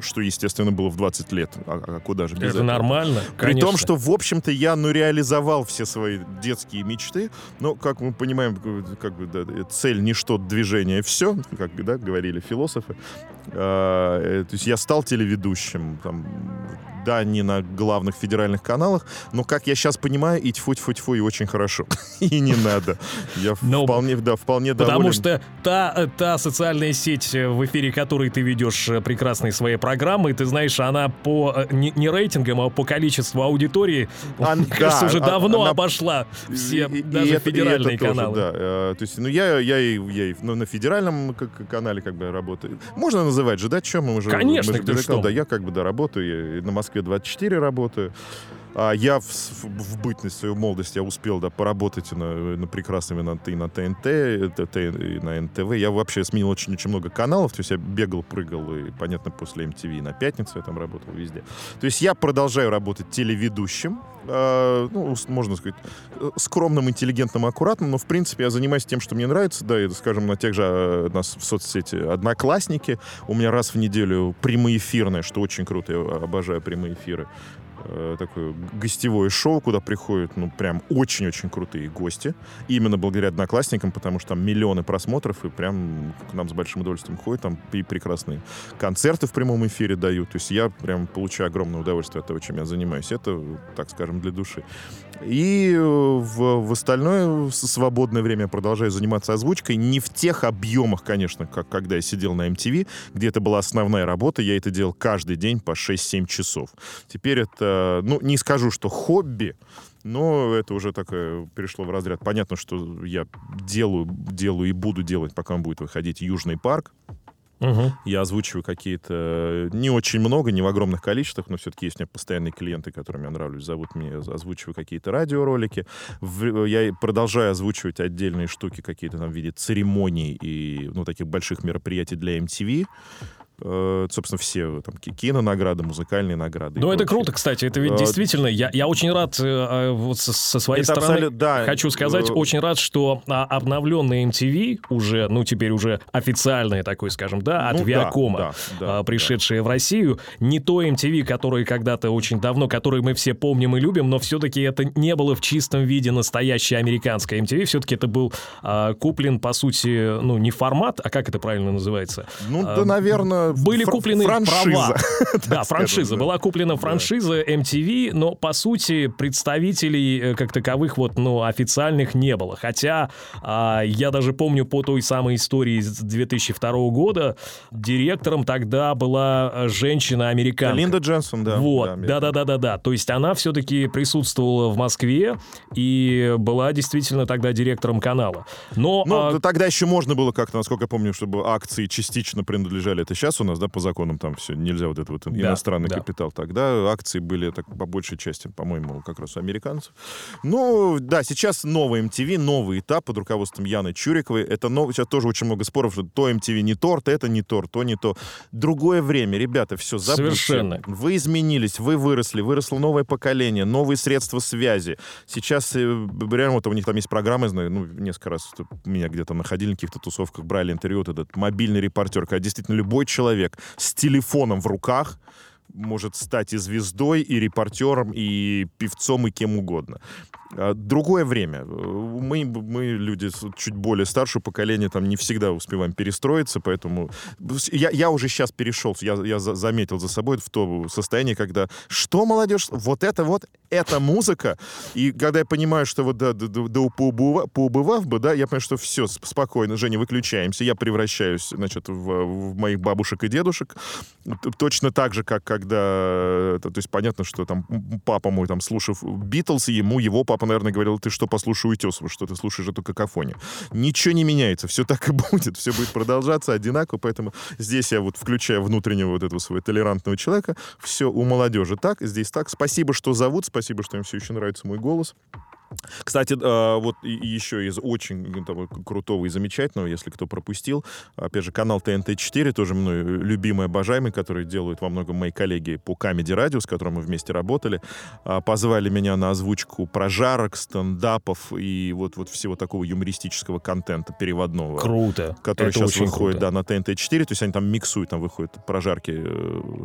что, естественно, было в 20 лет. А куда же без этого? Это нормально, конечно. При том, что, в общем-то, я, реализовал все свои детские мечты. Но, как мы понимаем, как бы, да, цель, ничто, движение, все, как бы, да, говорили философы. То есть я стал телеведущим, там, да, не на главных федеральных каналах, но, как я сейчас понимаю, и тьфу-тьфу-тьфу, и очень хорошо. И не надо. Я вполне, да, вполне доволен. Потому что та социальная сеть, в эфире которой ты ведешь прекрасные свои программы, ты знаешь, она по не рейтингам, а по количеству аудитории, мне кажется, уже давно обошла все, даже федеральные каналы. То есть, ну, я на федеральном канале как бы работаю. Можно называть же, да, чем мы уже... Конечно, кто что. Да, я как бы, да, работаю, на Москве-24 работаю. А я в бытность, в свою молодость, я успел, да, поработать на прекрасными на ТНТ, и на НТВ. Я вообще сменил очень-очень много каналов. То есть я бегал, прыгал, и, понятно, после MTV на пятницу я там работал везде. То есть я продолжаю работать телеведущим. Ну, можно сказать, скромным, интеллигентным, аккуратным. Но, в принципе, я занимаюсь тем, что мне нравится. Да, и, скажем, на тех же нас в соцсети «Одноклассники». У меня раз в неделю прямоэфирное, что очень круто. Я обожаю прямые эфиры. Такое гостевое шоу, куда приходят, ну, прям очень-очень крутые гости. Именно благодаря «Одноклассникам», потому что там миллионы просмотров, и прям к нам с большим удовольствием ходят. Там и прекрасные концерты в прямом эфире дают. То есть я прям получаю огромное удовольствие от того, чем я занимаюсь. Это, так скажем, для души. И в остальное свободное время я продолжаю заниматься озвучкой. Не в тех объемах, конечно, как когда я сидел на MTV, где это была основная работа. Я это делал каждый день по 6-7 часов. Теперь это, ну, не скажу, что хобби, но это уже такое перешло в разряд. Понятно, что я делаю и буду делать, пока он будет выходить, «Южный парк». Угу. Я озвучиваю какие-то... Не очень много, не в огромных количествах, но все-таки есть у меня постоянные клиенты, которым я нравлюсь, зовут меня, озвучиваю какие-то радиоролики. Я продолжаю озвучивать отдельные штуки какие-то там в виде церемоний и, ну, таких больших мероприятий для MTV. Собственно, все там кинонаграды, музыкальные награды. Ну, это круто, кстати. Это ведь действительно... Я очень рад, вот со своей стороны, да, хочу сказать, очень рад, что обновленный MTV уже, ну, теперь уже официальный такой, скажем, да, от, ну, Viacom, да, пришедший, да, в Россию, не то MTV, который когда-то очень давно, который мы все помним и любим, но все-таки это не было в чистом виде настоящее американское MTV. Все-таки это был куплен, по сути, ну, не формат, а как это правильно называется? Ну, да, наверное... Были куплены права. Да, франшиза. Была куплена франшиза MTV, но, по сути, представителей как таковых вот, ну, официальных не было. Хотя я даже помню по той самой истории с 2002 года, директором тогда была женщина-американка. Линда Джонсон, да. Вот, да-да-да-да-да. То есть она все-таки присутствовала в Москве и была действительно тогда директором канала. Но, ну, тогда еще можно было как-то, насколько я помню, чтобы акции частично принадлежали. Это сейчас у нас, да, по законам там все, нельзя вот этот вот иностранный, да, капитал. Тогда акции были, так, по большей части, по-моему, как раз у американцев. Ну, да, сейчас новый MTV, новый этап под руководством Яны Чуриковой. Это сейчас тоже очень много споров, что то MTV не торт, это не торт, то не то. Другое время, ребята, все, забудьте. Совершенно. Вы изменились, вы выросли, выросло новое поколение, новые средства связи. Сейчас реально вот у них там есть программы, ну, несколько раз меня где-то находили на каких-то тусовках, брали интервью, вот этот мобильный репортер, когда действительно любой человек с телефоном в руках может стать и звездой, и репортером, и певцом, и кем угодно. Другое время. Мы люди чуть более старшего поколения, там не всегда успеваем перестроиться, поэтому я уже сейчас перешел, я заметил за собой в то состояние, когда что молодежь, вот, эта музыка, и когда я понимаю, что вот да поубывав бы, да, я понимаю, что все, спокойно, Женя, выключаемся, я превращаюсь, значит, в моих бабушек и дедушек, точно так же, как когда, то есть понятно, что там папа мой, там, слушав «Битлз», его папа, наверное, говорил: ты что, послушай «Утесова», что ты слушаешь эту какофонию. Ничего не меняется, все так и будет, все будет продолжаться одинаково, поэтому здесь я вот включаю внутреннего вот этого своего толерантного человека, все у молодежи так, здесь так. Спасибо, что зовут, спасибо, что им все еще нравится мой голос. Кстати, вот еще из очень того, крутого и замечательного, если кто пропустил, опять же, канал ТНТ-4, тоже мной любимый, обожаемый, который делают во многом мои коллеги по Comedy Radio, с которым мы вместе работали, позвали меня на озвучку прожарок, стендапов и вот всего такого юмористического контента переводного. Круто! Который это сейчас выходит да, на ТНТ-4, то есть они там миксуют, там выходят прожарки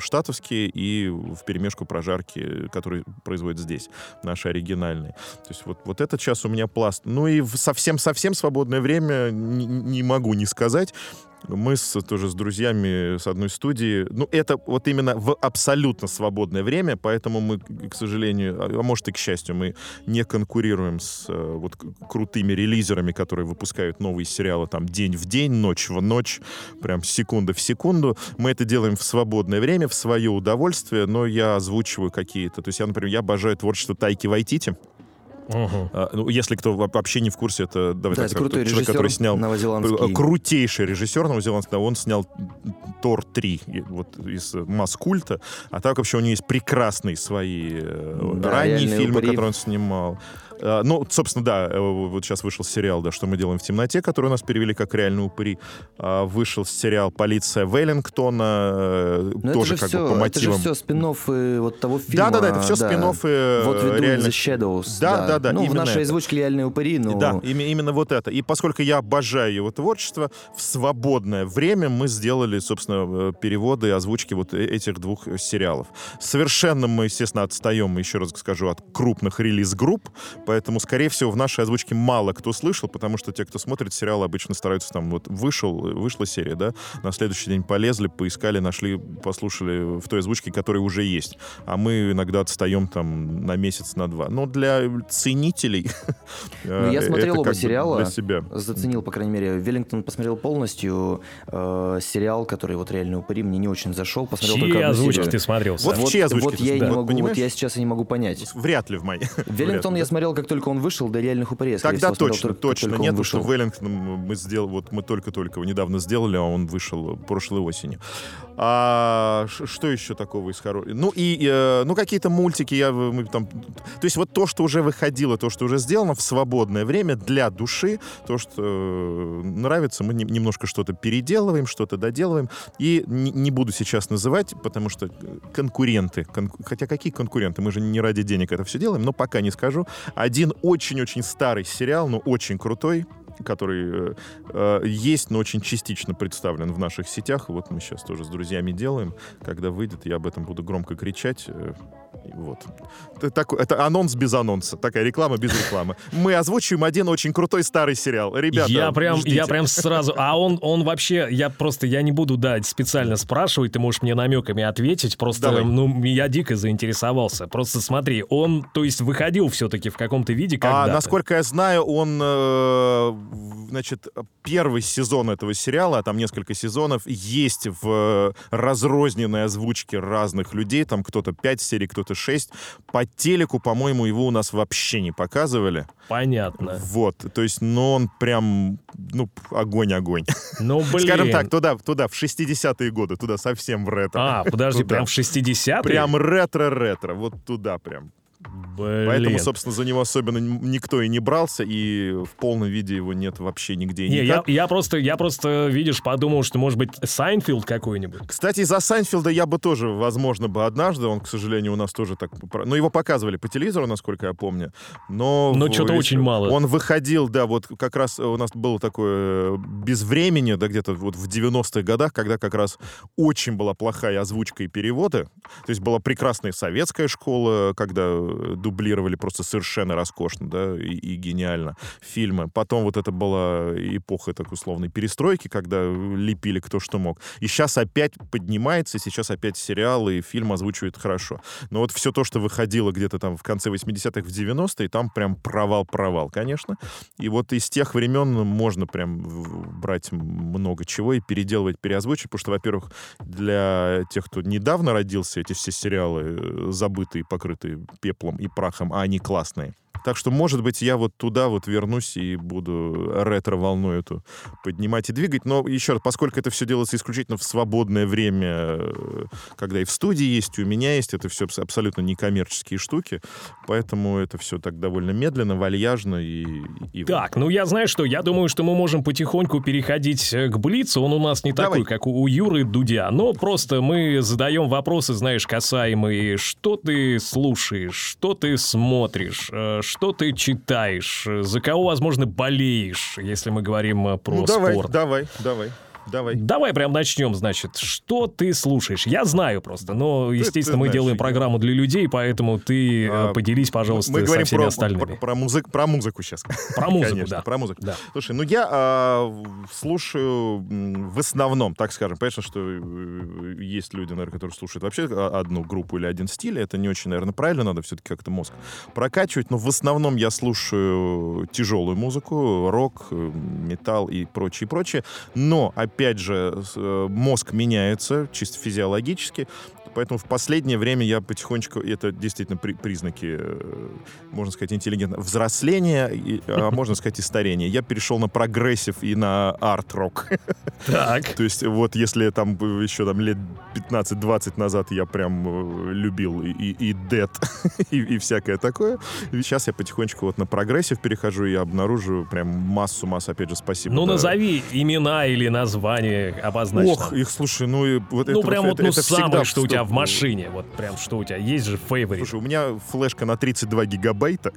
штатовские и вперемешку прожарки, которые производят здесь, наши оригинальные. То есть вот это сейчас у меня пласт. Ну и в совсем-совсем свободное время не могу не сказать. Мы тоже с друзьями с одной студии. Ну, это вот именно в абсолютно свободное время, поэтому мы, к сожалению, а может и к счастью, мы не конкурируем с вот крутыми релизерами, которые выпускают новые сериалы там день в день, ночь в ночь, прям секунда в секунду. Мы это делаем в свободное время, в свое удовольствие, но я озвучиваю какие-то... То есть я, например, обожаю творчество Тайки Вайтити. Угу. Ну, если кто вообще не в курсе, это, давай, да, так это крутой режиссер, человек, который снял крутейший режиссер новозеландский, он снял Тор 3 вот, из Маскульта, а так вообще у него есть прекрасные свои ранние фильмы, которые он снимал. Ну, собственно, да, вот сейчас вышел сериал, да, «Что мы делаем в темноте», который у нас перевели как «Реальные упыри». Вышел сериал «Полиция Веллингтона», тоже как бы по мотивам. Это же все спин-оффы вот того фильма. Да-да-да, это все спин-оффы. Вот «We Do in the Shadows». Да-да-да, ну, в нашей озвучке «Реальные упыри», но... Да, именно вот это. И поскольку я обожаю его творчество, в свободное время мы сделали, собственно, переводы и озвучки вот этих двух сериалов. Совершенно мы, естественно, отстаем, еще раз скажу, от крупных релиз-групп, поэтому, скорее всего, в нашей озвучке мало кто слышал, потому что те, кто смотрит сериалы, обычно стараются там, вот вышла серия, да, на следующий день полезли, поискали, нашли, послушали в той озвучке, которая уже есть. А мы иногда отстаем там на месяц, на два. Но для ценителей... Ну, я смотрел оба сериала, заценил, по крайней мере. «Веллингтон» посмотрел полностью. Сериал, который вот «Реальные упыри», мне не очень зашел. Чьи озвучки ты смотрел? Вот в чьи озвучки ты смотрел? Вот я сейчас и не могу понять. Вряд ли в моей. «Веллингтон» я смотрел, как только он вышел, до «Реальных упырей». Тогда точно нет, потому что «Веллингтон» мы только-только его недавно сделали, а он вышел прошлой осенью. А что еще такого из хорошего? Ну, и какие-то мультики. То есть вот то, что уже выходило, то, что уже сделано в свободное время для души, то, что нравится, мы немножко что-то переделываем, что-то доделываем. И не буду сейчас называть, потому что конкуренты. Хотя какие конкуренты? Мы же не ради денег это все делаем, но пока не скажу. Один очень-очень старый сериал, но очень крутой, который есть, но очень частично представлен в наших сетях. Вот мы сейчас тоже с друзьями делаем. Когда выйдет, я об этом буду громко кричать. Вот. Это анонс без анонса. Такая реклама без рекламы. Мы озвучиваем один очень крутой старый сериал. Ребята, я прям сразу... А он вообще... Я не буду, специально спрашивать. Ты можешь мне намеками ответить. Просто, давай. Ну, я дико заинтересовался. Просто смотри, он, то есть, выходил все-таки в каком-то виде когда-то. А, насколько я знаю, он... Значит, первый сезон этого сериала, а там несколько сезонов, есть в разрозненной озвучке разных людей. Там кто-то 5 серий, кто-то 6. По телеку, по-моему, его у нас вообще не показывали. Понятно. Вот, то есть, но он прям, огонь-огонь. Ну, блин. Скажем так, туда в 60-е годы, туда совсем в ретро. А, подожди, туда. Прям в 60-е? Прям ретро-ретро, вот туда прям. Блин. Поэтому, собственно, за него особенно никто и не брался, и в полном виде его нет вообще нигде и никак. Я просто, видишь, подумал, что, может быть, Сайнфилд какой-нибудь. Кстати, за Сайнфилда я бы тоже, возможно, бы однажды, он, к сожалению, у нас тоже так... Но его показывали по телевизору, насколько я помню. Но что-то очень мало. Он выходил, да, вот как раз у нас было такое безвременье, да, где-то вот в 90-х годах, когда как раз очень была плохая озвучка и переводы. То есть была прекрасная советская школа, когда... дублировали просто совершенно роскошно, да, и гениально фильмы. Потом вот это была эпоха так условной перестройки, когда лепили кто что мог. И сейчас опять поднимается, и сейчас опять сериалы и фильм озвучивают хорошо. Но вот все то, что выходило где-то там в конце 80-х, в 90-е, там прям провал, конечно. И вот из тех времен можно прям брать много чего и переделывать, переозвучивать, потому что, во-первых, для тех, кто недавно родился, эти все сериалы забытые, покрытые пеплом и прахом, а они классные. Так что, может быть, я вот туда вот вернусь и буду ретро-волну эту поднимать и двигать. Но еще раз, поскольку это все делается исключительно в свободное время, когда и в студии есть, и у меня есть, это все абсолютно некоммерческие штуки, поэтому это все так довольно медленно, вальяжно и... Так, ну я знаю, что я думаю, что мы можем потихоньку переходить к блицу. Он у нас не такой, как у Юры Дудя, но просто мы задаем вопросы, знаешь, касаемые, что ты слушаешь, что ты смотришь, что ты читаешь? За кого, возможно, болеешь, если мы говорим про спорт? Давай. Давай прям начнем, значит. Что ты слушаешь? Я знаю просто, но, естественно, мы делаем программу для людей, поэтому ты поделись, пожалуйста, со всеми остальными. Мы говорим про музыку сейчас. Про музыку, конечно, да. Про музыку. Да. Слушай, ну я слушаю в основном, так скажем. Понятно, что есть люди, наверное, которые слушают вообще одну группу или один стиль. Это не очень, наверное, правильно. Надо все-таки как-то мозг прокачивать. Но в основном я слушаю тяжелую музыку, рок, металл и прочее. Но, опять же, мозг меняется чисто физиологически, поэтому в последнее время я потихонечку, это действительно признаки, можно сказать, интеллигентного взросления, а можно сказать и старения. Я перешел на прогрессив и на арт-рок. Так. То есть вот если там еще там лет 15-20 назад я прям любил и Dead, и всякое такое, сейчас я потихонечку вот на прогрессив перехожу и обнаружу прям массу, опять же, спасибо. Ну, назови имена или название обозначено. Ох, их, слушай, ну... это самое, что у тебя в машине, вот прям что у тебя, есть же фейворит. Слушай, у меня флешка на 32 гигабайта,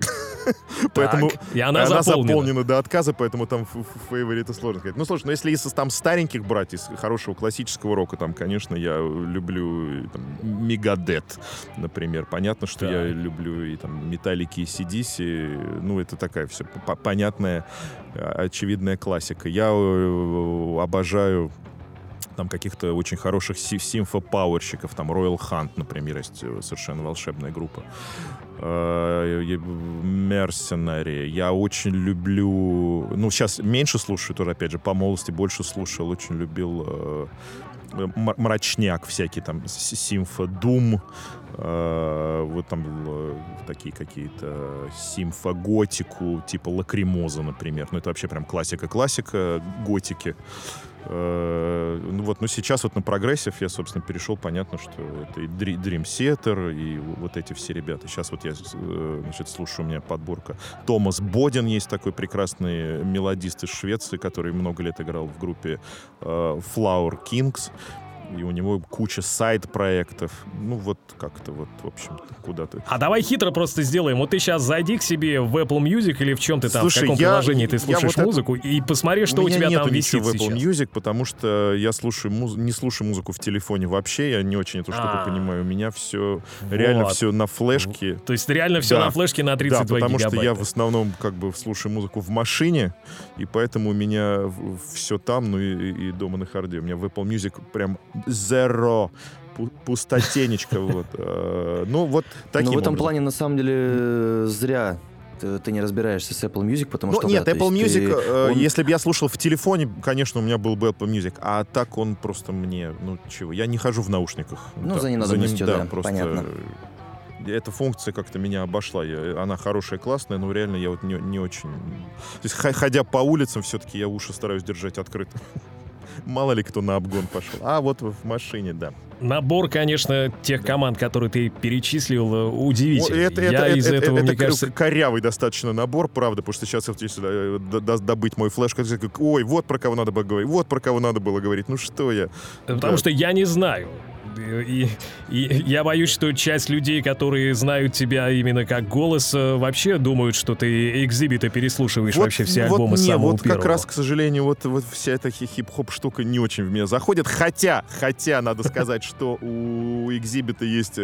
поэтому... И она заполнена до отказа, поэтому там фейвориты сложно сказать. Ну, слушай, ну если из там стареньких брать, из хорошего классического рока, там, конечно, я люблю Мегадет, например. Понятно, что я люблю и там Metallica, и ACDC, ну, это такая все понятная, очевидная классика. Я обожаю... там каких-то очень хороших симфопауэрщиков, там Royal Hunt, например, есть совершенно волшебная группа. Mercenary. Я очень люблю... Ну, сейчас меньше слушаю тоже, опять же, по молодости больше слушал, очень любил мрачняк всякий, там симфодум, вот там такие какие-то симфоготику, типа Lacrimosa, например. Ну, это вообще прям классика готики. Ну вот, но сейчас вот на прогрессив я, собственно, перешел, понятно, что это и Dreamsetter, и вот эти все ребята. Сейчас вот я, значит, слушаю, у меня подборка. Томас Бодин есть такой прекрасный мелодист из Швеции, который много лет играл в группе Flower Kings. И у него куча сайд-проектов. Ну, вот как-то вот, в общем, куда-то. А давай хитро просто сделаем. Вот ты сейчас зайди к себе в Apple Music или в чем ты там, слушай, в каком приложении ты слушаешь вот музыку, и посмотри, что у тебя там висит сейчас. У меня нету ничего в Apple Music, потому что я не слушаю музыку в телефоне вообще. Я не очень эту штуку понимаю. У меня все, реально все на флешке. То есть реально все на флешке на 32 гигабайта. Да, потому что я в основном как бы слушаю музыку в машине, и поэтому у меня все там, ну и дома на харде. У меня в Apple Music прям... Zero. Пустотенечко. Вот. Ну, вот таким образом. Но в этом плане, на самом деле, зря ты не разбираешься с Apple Music, потому что... Нет, Apple Music, если бы я слушал в телефоне, конечно, у меня был бы Apple Music, а так он просто мне... Ну, чего? Я не хожу в наушниках. Ну, за ненадобностью, да, понятно. Эта функция как-то меня обошла. Она хорошая, классная, но реально я вот не очень... То есть, ходя по улицам, все-таки я уши стараюсь держать открыто. Мало ли кто на обгон пошел. А вот в машине, да. Набор, конечно, тех команд, которые ты перечислил, удивительный. Это корявый достаточно набор, правда, потому что сейчас если добыть мой флеш, ой, вот про кого надо было говорить, ну что я. Потому что я не знаю. И я боюсь, что часть людей, которые знают тебя именно как голос, вообще думают, что ты Exhibit переслушиваешь вот, вообще все альбомы с самого первого. Как раз, к сожалению, вот вся эта хип-хоп штука не очень в меня заходит. Хотя надо сказать, что у Exhibit есть...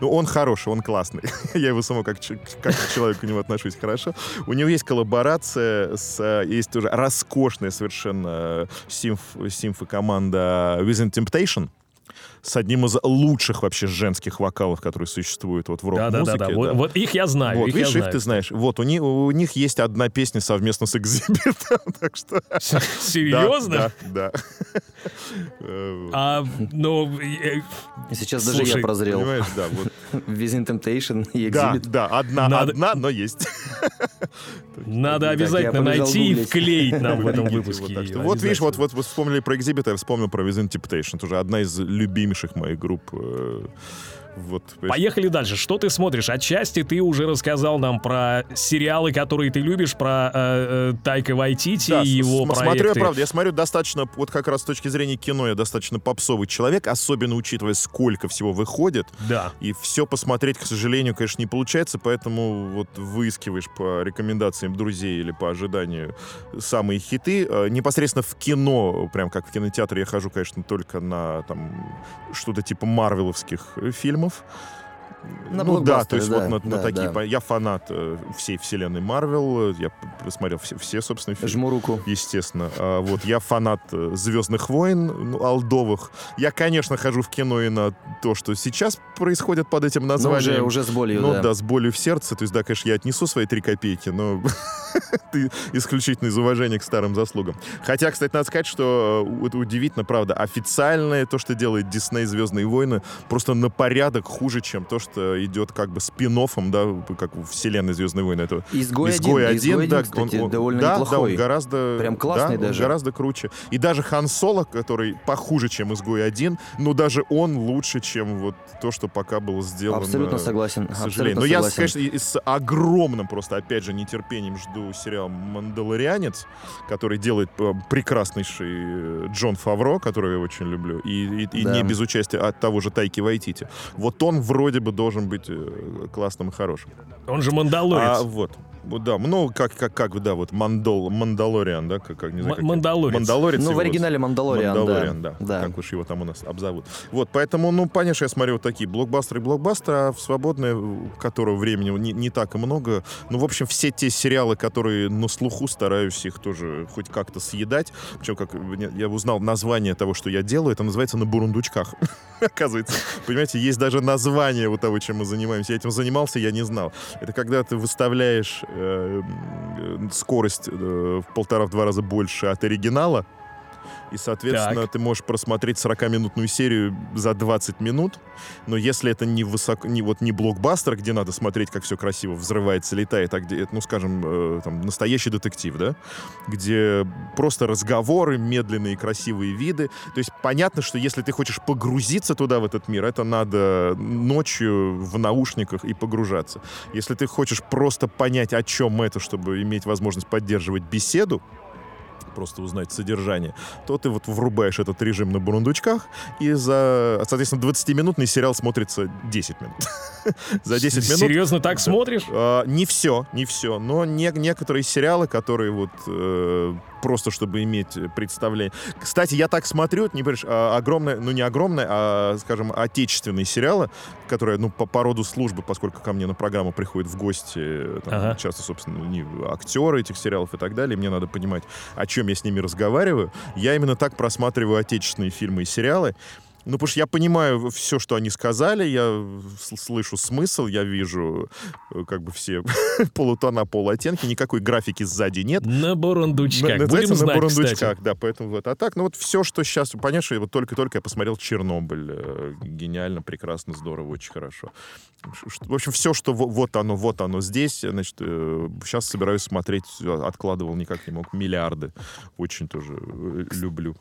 Он хороший, он классный. Я его самому как человек к нему отношусь хорошо. У него есть коллаборация, есть тоже роскошная совершенно симфокоманда Within Temptation. с одним из лучших вообще женских вокалов, которые существуют вот в рок-музыке. Да-да-да, вот их я знаю. Вот, их видишь, их ты знаешь. Вот, у них есть одна песня совместно с Exhibit, так что... Серьезно? Да, да. Ну... Сейчас даже я прозрел. Понимаешь, да, вот. Within Temptation и Exhibit. Да, одна, но есть. Надо обязательно найти и вклеить нам в этом выпуске. Вот, видишь, вот вспомнили про Exhibit, я вспомнил про Within Temptation. Это уже одна из любимейших моих групп. Вот. Поехали дальше. Что ты смотришь? Отчасти ты уже рассказал нам про сериалы, которые ты любишь, про Тайка Вайтити, да, и его проекты. Смотрю, правда, я смотрю достаточно, вот как раз с точки зрения кино, я достаточно попсовый человек, особенно учитывая, сколько всего выходит. Да. И все посмотреть, к сожалению, конечно, не получается, поэтому вот выискиваешь по рекомендациям друзей или по ожиданию самые хиты. Непосредственно в кино, прям как в кинотеатре, я хожу, конечно, только на там что-то типа марвеловских фильмов. Ну да, то есть да, вот на такие... Да. Я фанат всей вселенной Марвел, я посмотрел все собственно, фильмы. Жму руку. Естественно. Вот, я фанат «Звездных войн», ну, олдовых. Я, конечно, хожу в кино и на то, что сейчас происходит под этим названием. Ну, уже с болью, ну, да. Ну да, с болью в сердце. То есть, да, конечно, я отнесу свои 3 копейки, но исключительно из уважения к старым заслугам. Хотя, кстати, надо сказать, что это удивительно, правда, официальное то, что делает Дисней «Звездные войны», просто на порядок хуже, чем то, что идет как бы спин-оффом, да, как в вселенной «Звездные войны». Это «Изгой-1», да, кстати, он довольно неплохой. Да, он гораздо... Прям классный, да, даже. Гораздо круче. И даже Хан Соло, который похуже, чем «Изгой-1», но даже он лучше, чем вот то, что пока было сделано. Абсолютно согласен. К сожалению. Абсолютно согласен. Но я, конечно, с огромным просто, опять же, нетерпением жду сериал «Мандалорианец», который делает прекраснейший Джон Фавро, которого я очень люблю, и да, не без участия от того же Тайки Вайтити. Вот он вроде бы должен быть классным и хорошим. Он же мандалорец. Вот. Да, ну, как, вот Мандалориан, да? Как, не знаю, как Мандалорец. Мандалорец. Ну, в оригинале Мандалориан, да. Да. Как уж его там у нас обзовут. Вот, поэтому, ну, понятно, что я смотрю вот такие блокбастеры, а в свободное, которого времени не так и много. Ну, в общем, все те сериалы, которые на слуху, стараюсь их тоже хоть как-то съедать. Причем, как я узнал название того, что я делаю, это называется «На бурундучках». Оказывается, понимаете, есть даже название вот того, чем мы занимаемся. Я этим занимался, я не знал. Это когда ты выставляешь скорость в 1,5-2 раза больше от оригинала, и, соответственно, так, ты можешь просмотреть 40-минутную серию за 20 минут, но если это не блокбастер, где надо смотреть, как все красиво взрывается, летает, а где, ну, скажем, там, настоящий детектив, да, где просто разговоры, медленные красивые виды, то есть понятно, что если ты хочешь погрузиться туда, в этот мир, это надо ночью в наушниках и погружаться. Если ты хочешь просто понять, о чем это, чтобы иметь возможность поддерживать беседу, просто узнать содержание, то ты вот врубаешь этот режим на бурундучках, и за, соответственно, 20-минутный сериал смотрится 10 минут. За 10 минут. Серьезно так смотришь? Не все, но некоторые сериалы, которые вот просто чтобы иметь представление. Кстати, я так смотрю, не понимаешь, скажем, отечественные сериалы, которые, ну, по роду службы, поскольку ко мне на программу приходят в гости там, часто, собственно, актеры этих сериалов и так далее, и мне надо понимать, о чем я с ними разговариваю. Я именно так просматриваю отечественные фильмы и сериалы. Ну, потому что я понимаю все, что они сказали, я слышу смысл, я вижу как бы все полутона, полуоттенки, никакой графики сзади нет. На бурундучках. Будем знать, на бурундучках, кстати. Да, поэтому вот. А так, ну вот все, что сейчас, понятно, что вот только-только я посмотрел «Чернобыль». Гениально, прекрасно, здорово, очень хорошо. В общем, все, что вот оно здесь, значит, сейчас собираюсь смотреть, откладывал никак не мог, «Миллиарды». Очень тоже люблю.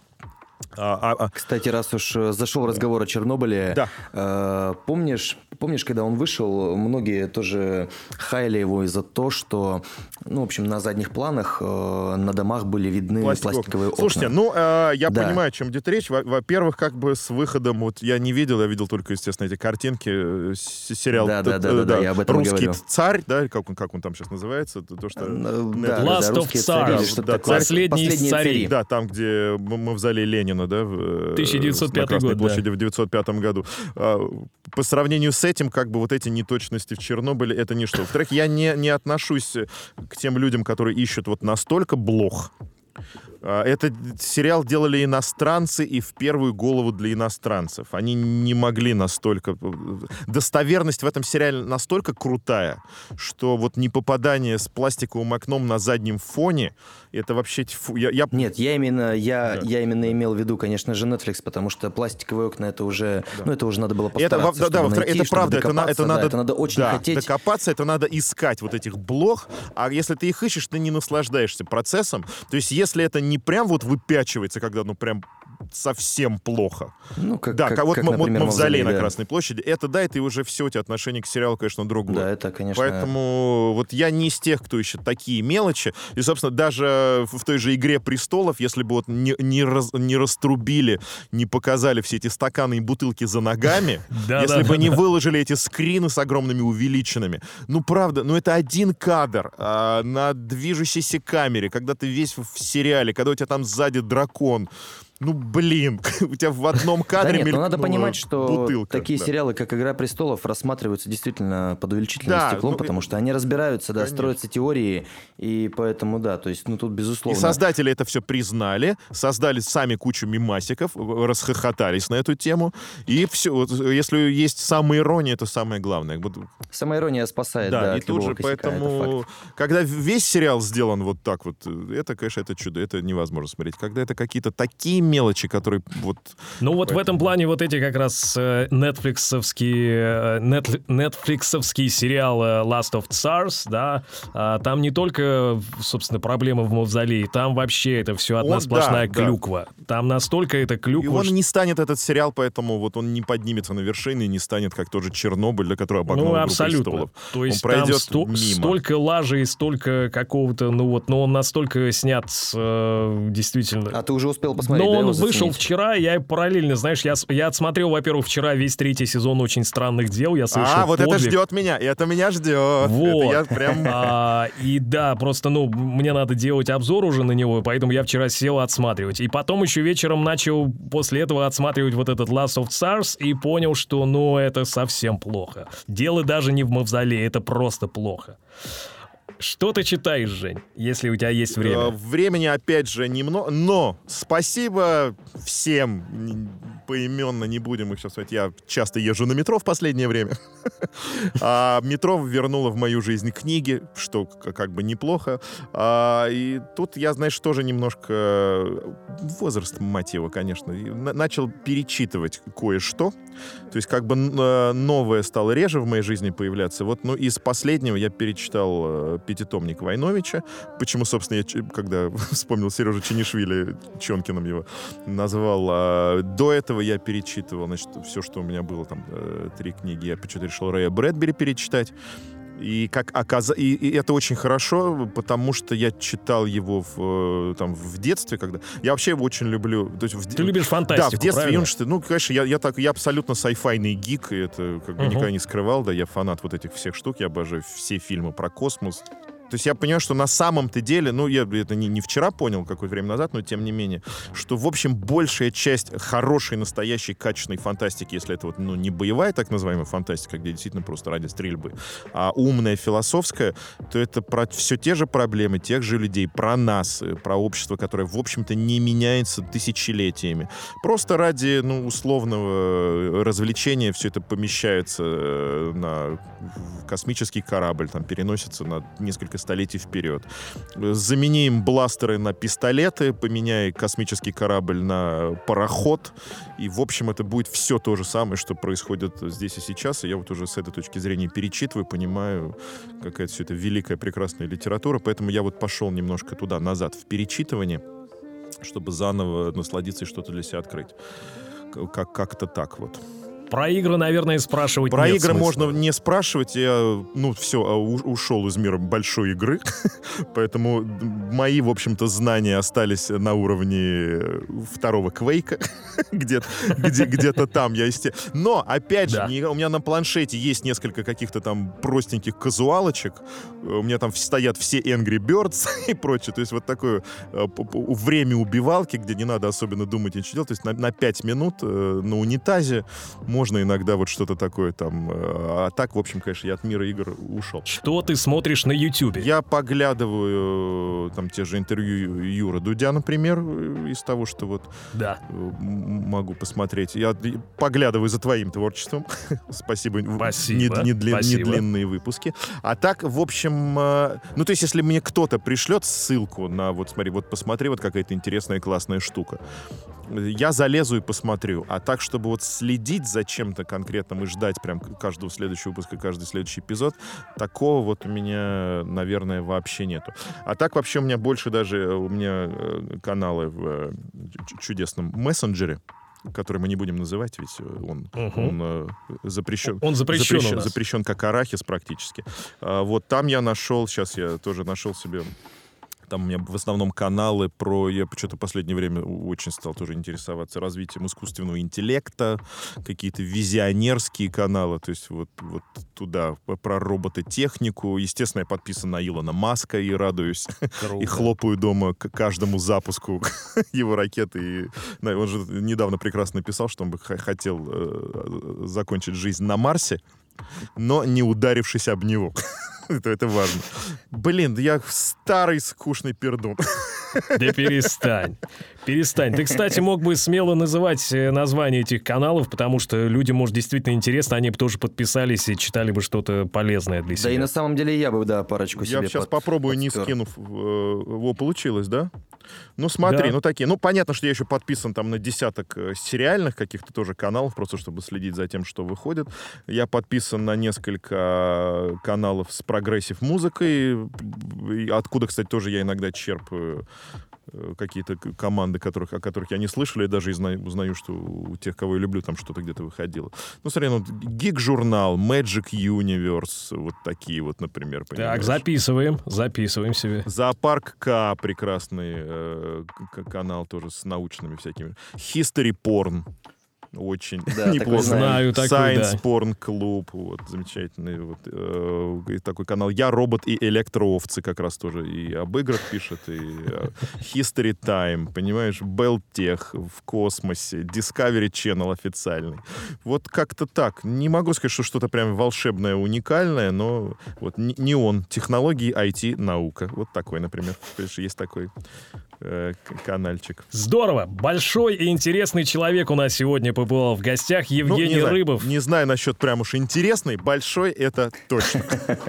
Кстати, раз уж зашел разговор о Чернобыле, да. Помнишь, когда он вышел, многие тоже хаяли его из-за того, что, ну, в общем, на задних планах на домах были видны пластиковые окна. Слушайте, ну, я понимаю, о чем идет речь. Во-первых, как бы с выходом, вот я видел только, естественно, эти картинки, сериал «Русский царь», да, как он там сейчас называется? То, что... Last of Tsar, «Последний из царей». Да, там, где мы в зале Ленина. Да, 1905 год, площади, да. В 1905 году. По сравнению с этим, как бы вот эти неточности в Чернобыле, это ничто. Во-вторых, я не отношусь к тем людям, которые ищут вот настолько блох, Этот сериал делали иностранцы, и в первую голову для иностранцев. Они не могли настолько... Достоверность в этом сериале настолько крутая, что вот непопадание с пластиковым окном на заднем фоне, это вообще... Нет, я именно имел в виду, конечно же, Netflix, потому что пластиковые окна, это уже... Да. Ну, это уже надо было постараться, это правда, это надо очень хотеть. Докопаться, это надо искать вот этих блох, а если ты их ищешь, ты не наслаждаешься процессом. То есть, если это не прям вот выпячивается, когда ну прям совсем плохо. Ну, например, «Мавзолей» на Красной площади. Это, да, это уже все, у тебя отношение к сериалу, конечно, другое. Да, это, конечно... Поэтому вот я не из тех, кто ищет такие мелочи. И, собственно, даже в той же «Игре престолов», если бы вот не раструбили, не показали все эти стаканы и бутылки за ногами, если бы не выложили эти скрины с огромными увеличенными. Ну, правда, ну это один кадр на движущейся камере, когда ты весь в сериале, когда у тебя там сзади дракон. Ну, блин, у тебя в одном кадре бутылка. Да нет, но надо понимать, что такие сериалы, как «Игра престолов», рассматриваются действительно под увеличительным стеклом, потому что они разбираются, да, строятся теории, и поэтому, да, то есть, ну, тут безусловно... И создатели это все признали, создали сами кучу мемасиков, расхохотались на эту тему, и все, если есть самоирония, это самое главное. Самоирония спасает, да, и тут же, поэтому, когда весь сериал сделан вот так вот, это, конечно, это чудо, это невозможно смотреть. Когда это какие-то такие мелочи, которые вот... Ну вот в этом плане вот эти как раз нетфликсовские сериалы Last of Tsars, да, там не только, собственно, проблема в Мавзолее, там вообще это все одна сплошная клюква. Да. Там настолько это клюква... И он не станет, этот сериал, поэтому вот он не поднимется на вершины и не станет, как тот же Чернобыль, для которого обогнул «Игру престолов». То есть он пройдет мимо. Столько лажи и столько какого-то, ну вот, но он настолько снят действительно... А ты уже успел посмотреть? Но он вышел вчера, я параллельно, знаешь, я отсмотрел, во-первых, вчера весь третий сезон «Очень странных дел», я слышал подвиг. Это ждет меня, это меня ждет. Вот. Это я прям... и да, просто, ну, мне надо делать обзор уже на него, поэтому я вчера сел отсматривать. И потом еще вечером начал после этого отсматривать вот этот Last of Tsars и понял, что, ну, это совсем плохо. Дело даже не в «Мавзолее», это просто плохо. Что ты читаешь, Жень, если у тебя есть время? Времени, опять же, немного, но спасибо всем, поименно не будем их сейчас сказать, я часто езжу на метро в последнее время, а метро вернуло в мою жизнь книги, что как бы неплохо, и тут я, знаешь, тоже немножко, возраст, мать его, конечно, начал перечитывать кое-что, то есть как бы новое стало реже в моей жизни появляться, вот, ну, из последнего я перечитал пятитомник Войновича. Почему, собственно, я, когда вспомнил Сережу Ченишвили, Чонкиным его назвал, до этого я перечитывал, значит, все, что у меня было, там, 3 книги, я почему-то решил Рэя Брэдбери перечитать. И, и это очень хорошо, потому что я читал его в детстве, когда... Я вообще его очень люблю. То есть Ты любишь фантастику, да, в детстве, юношестве. Ну, конечно, я абсолютно сайфайный гик, это как бы никогда не скрывал, да, я фанат вот этих всех штук, я обожаю все фильмы про космос. То есть я понимаю, что на самом-то деле, ну, я это не вчера понял, какое-то время назад, но тем не менее, что, в общем, большая часть хорошей, настоящей, качественной фантастики, если это вот, ну, не боевая так называемая фантастика, где действительно просто ради стрельбы, а умная, философская, то это про все те же проблемы тех же людей, про нас, про общество, которое, в общем-то, не меняется тысячелетиями. Просто ради, ну, условного развлечения все это помещается на космический корабль, там, переносится на несколько столетий вперед. Замени им бластеры на пистолеты, поменяй космический корабль на пароход, и, в общем, это будет все то же самое, что происходит здесь и сейчас, и я вот уже с этой точки зрения перечитываю, понимаю, какая все это великая, прекрасная литература, поэтому я вот пошел немножко туда-назад в перечитывании, чтобы заново насладиться и что-то для себя открыть. Как-то так вот. Про игры, наверное, спрашивать нет смысла. Про игры можно не спрашивать. Я, ну, все, ушел из мира большой игры. Поэтому мои, в общем-то, знания остались на уровне второго Квейка. Где-то там я... Но, опять же, у меня на планшете есть несколько каких-то там простеньких казуалочек. У меня там стоят все Angry Birds и прочее. То есть вот такое время убивалки, где не надо особенно думать и ничего делать. То есть на 5 минут на унитазе можно можно иногда вот что-то такое там. А так, в общем, конечно, я от мира игр ушел. Что ты смотришь на Ютубе? Я поглядываю там те же интервью Юры Дудя, например, из того, что вот да. могу посмотреть. Я поглядываю за твоим творчеством. Спасибо. Не длинные выпуски. А так, в общем, ну то есть, если мне кто-то пришлет ссылку на вот смотри, вот посмотри, вот какая-то интересная классная штука, я залезу и посмотрю. А так, чтобы вот следить за чем-то конкретным и ждать прям каждого следующего выпуска, каждый следующий эпизод, такого вот у меня, наверное, вообще нету. А так вообще у меня больше даже, у меня каналы в чудесном мессенджере, который мы не будем называть, ведь он запрещен как арахис практически. Вот там я нашел, сейчас я тоже нашел себе... Там у меня в основном каналы про... Я что-то в последнее время очень стал тоже интересоваться развитием искусственного интеллекта, какие-то визионерские каналы, то есть вот туда, про робототехнику. Естественно, я подписан на Илона Маска и радуюсь. Круто. И хлопаю дома к каждому запуску его ракеты. И он же недавно прекрасно писал, что он бы хотел закончить жизнь на Марсе, но не ударившись об него. Это важно. Блин, да я старый скучный пердун. Да перестань. Перестань. Ты, кстати, мог бы смело называть названия этих каналов, потому что людям, может, действительно интересно, они бы тоже подписались и читали бы что-то полезное для себя. Да и на самом деле я бы, да, парочку себе... Я сейчас попробую, не скинув. Во, получилось, да? Ну, смотри, да. Ну, такие. Ну, понятно, что я еще подписан там на десяток сериальных каких-то тоже каналов, просто чтобы следить за тем, что выходит. Я подписан на несколько каналов с прогрессив-музыкой, откуда, кстати, тоже я иногда черпаю какие-то команды, о которых я не слышал, и даже узнаю, что у тех, кого я люблю, там что-то где-то выходило. Ну, смотри, ну, Гиг-журнал, Magic Universe, вот такие вот, например. Понимаешь? Так, записываем себе. Зоопарк К, прекрасный канал тоже с научными всякими. History Porn. Очень да, неплохо. Знаю, Science Porn Club, вот, замечательный вот, такой канал. Я робот и электроовцы как раз тоже и об играх пишет, и History Time, понимаешь, Белтех в космосе, Discovery Channel официальный. Вот как-то так. Не могу сказать, что что-то прям волшебное, уникальное, но вот не он. Технологии, IT, наука. Вот такой, например. Есть такой канальчик. Здорово! Большой и интересный человек у нас сегодня побывал в гостях, Евгений Рыбов. Не знаю насчет прям уж интересный, большой это точно.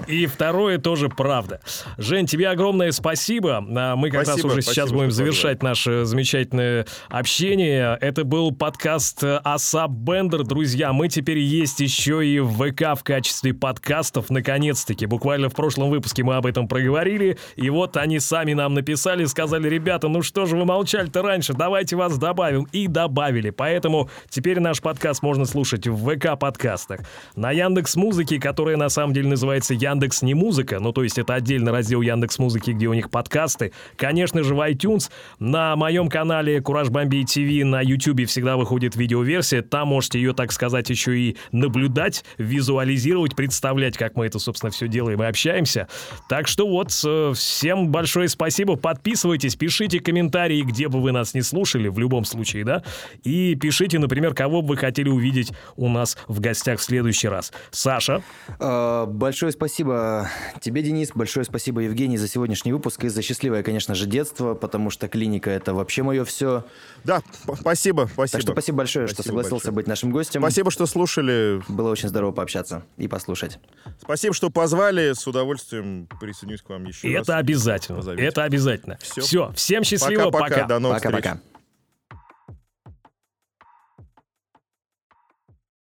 И второе тоже правда. Жень, тебе огромное спасибо. Мы как раз уже сейчас будем завершать наше замечательное общение. Это был подкаст ASAP БЕНДЕР, друзья. Мы теперь есть еще и в ВК в качестве подкастов, наконец-таки. Буквально в прошлом выпуске мы об этом проговорили. И вот они сами нам написали, сказали: ребята, ну что же вы молчали-то раньше, давайте вас добавим. И добавили. Поэтому теперь наш подкаст можно слушать в ВК-подкастах. На Яндекс.Музыке, которая на самом деле называется Яндекс не музыка, ну то есть это отдельный раздел Яндекс.Музыки, где у них подкасты. Конечно же в iTunes. На моем канале Кураж Бомбей ТВ на YouTube всегда выходит видеоверсия. Там можете ее, так сказать, еще и наблюдать, визуализировать, представлять, как мы это, собственно, все делаем и общаемся. Так что вот, всем большое спасибо. Подписывайтесь, пишите комментарии, где бы вы нас не слушали, в любом случае, да? И пишите, например, кого бы вы хотели увидеть у нас в гостях в следующий раз. Саша? Большое спасибо тебе, Денис, большое спасибо, Евгений, за сегодняшний выпуск и за счастливое, конечно же, детство, потому что клиника — это вообще мое все. Да, спасибо. Так что спасибо большое, спасибо, что согласился быть нашим гостем. Спасибо, что слушали. Было очень здорово пообщаться и послушать. Спасибо, что позвали. С удовольствием присоединюсь к вам еще раз. Это обязательно. Позовите. Всем счастливо, пока. До новых встреч.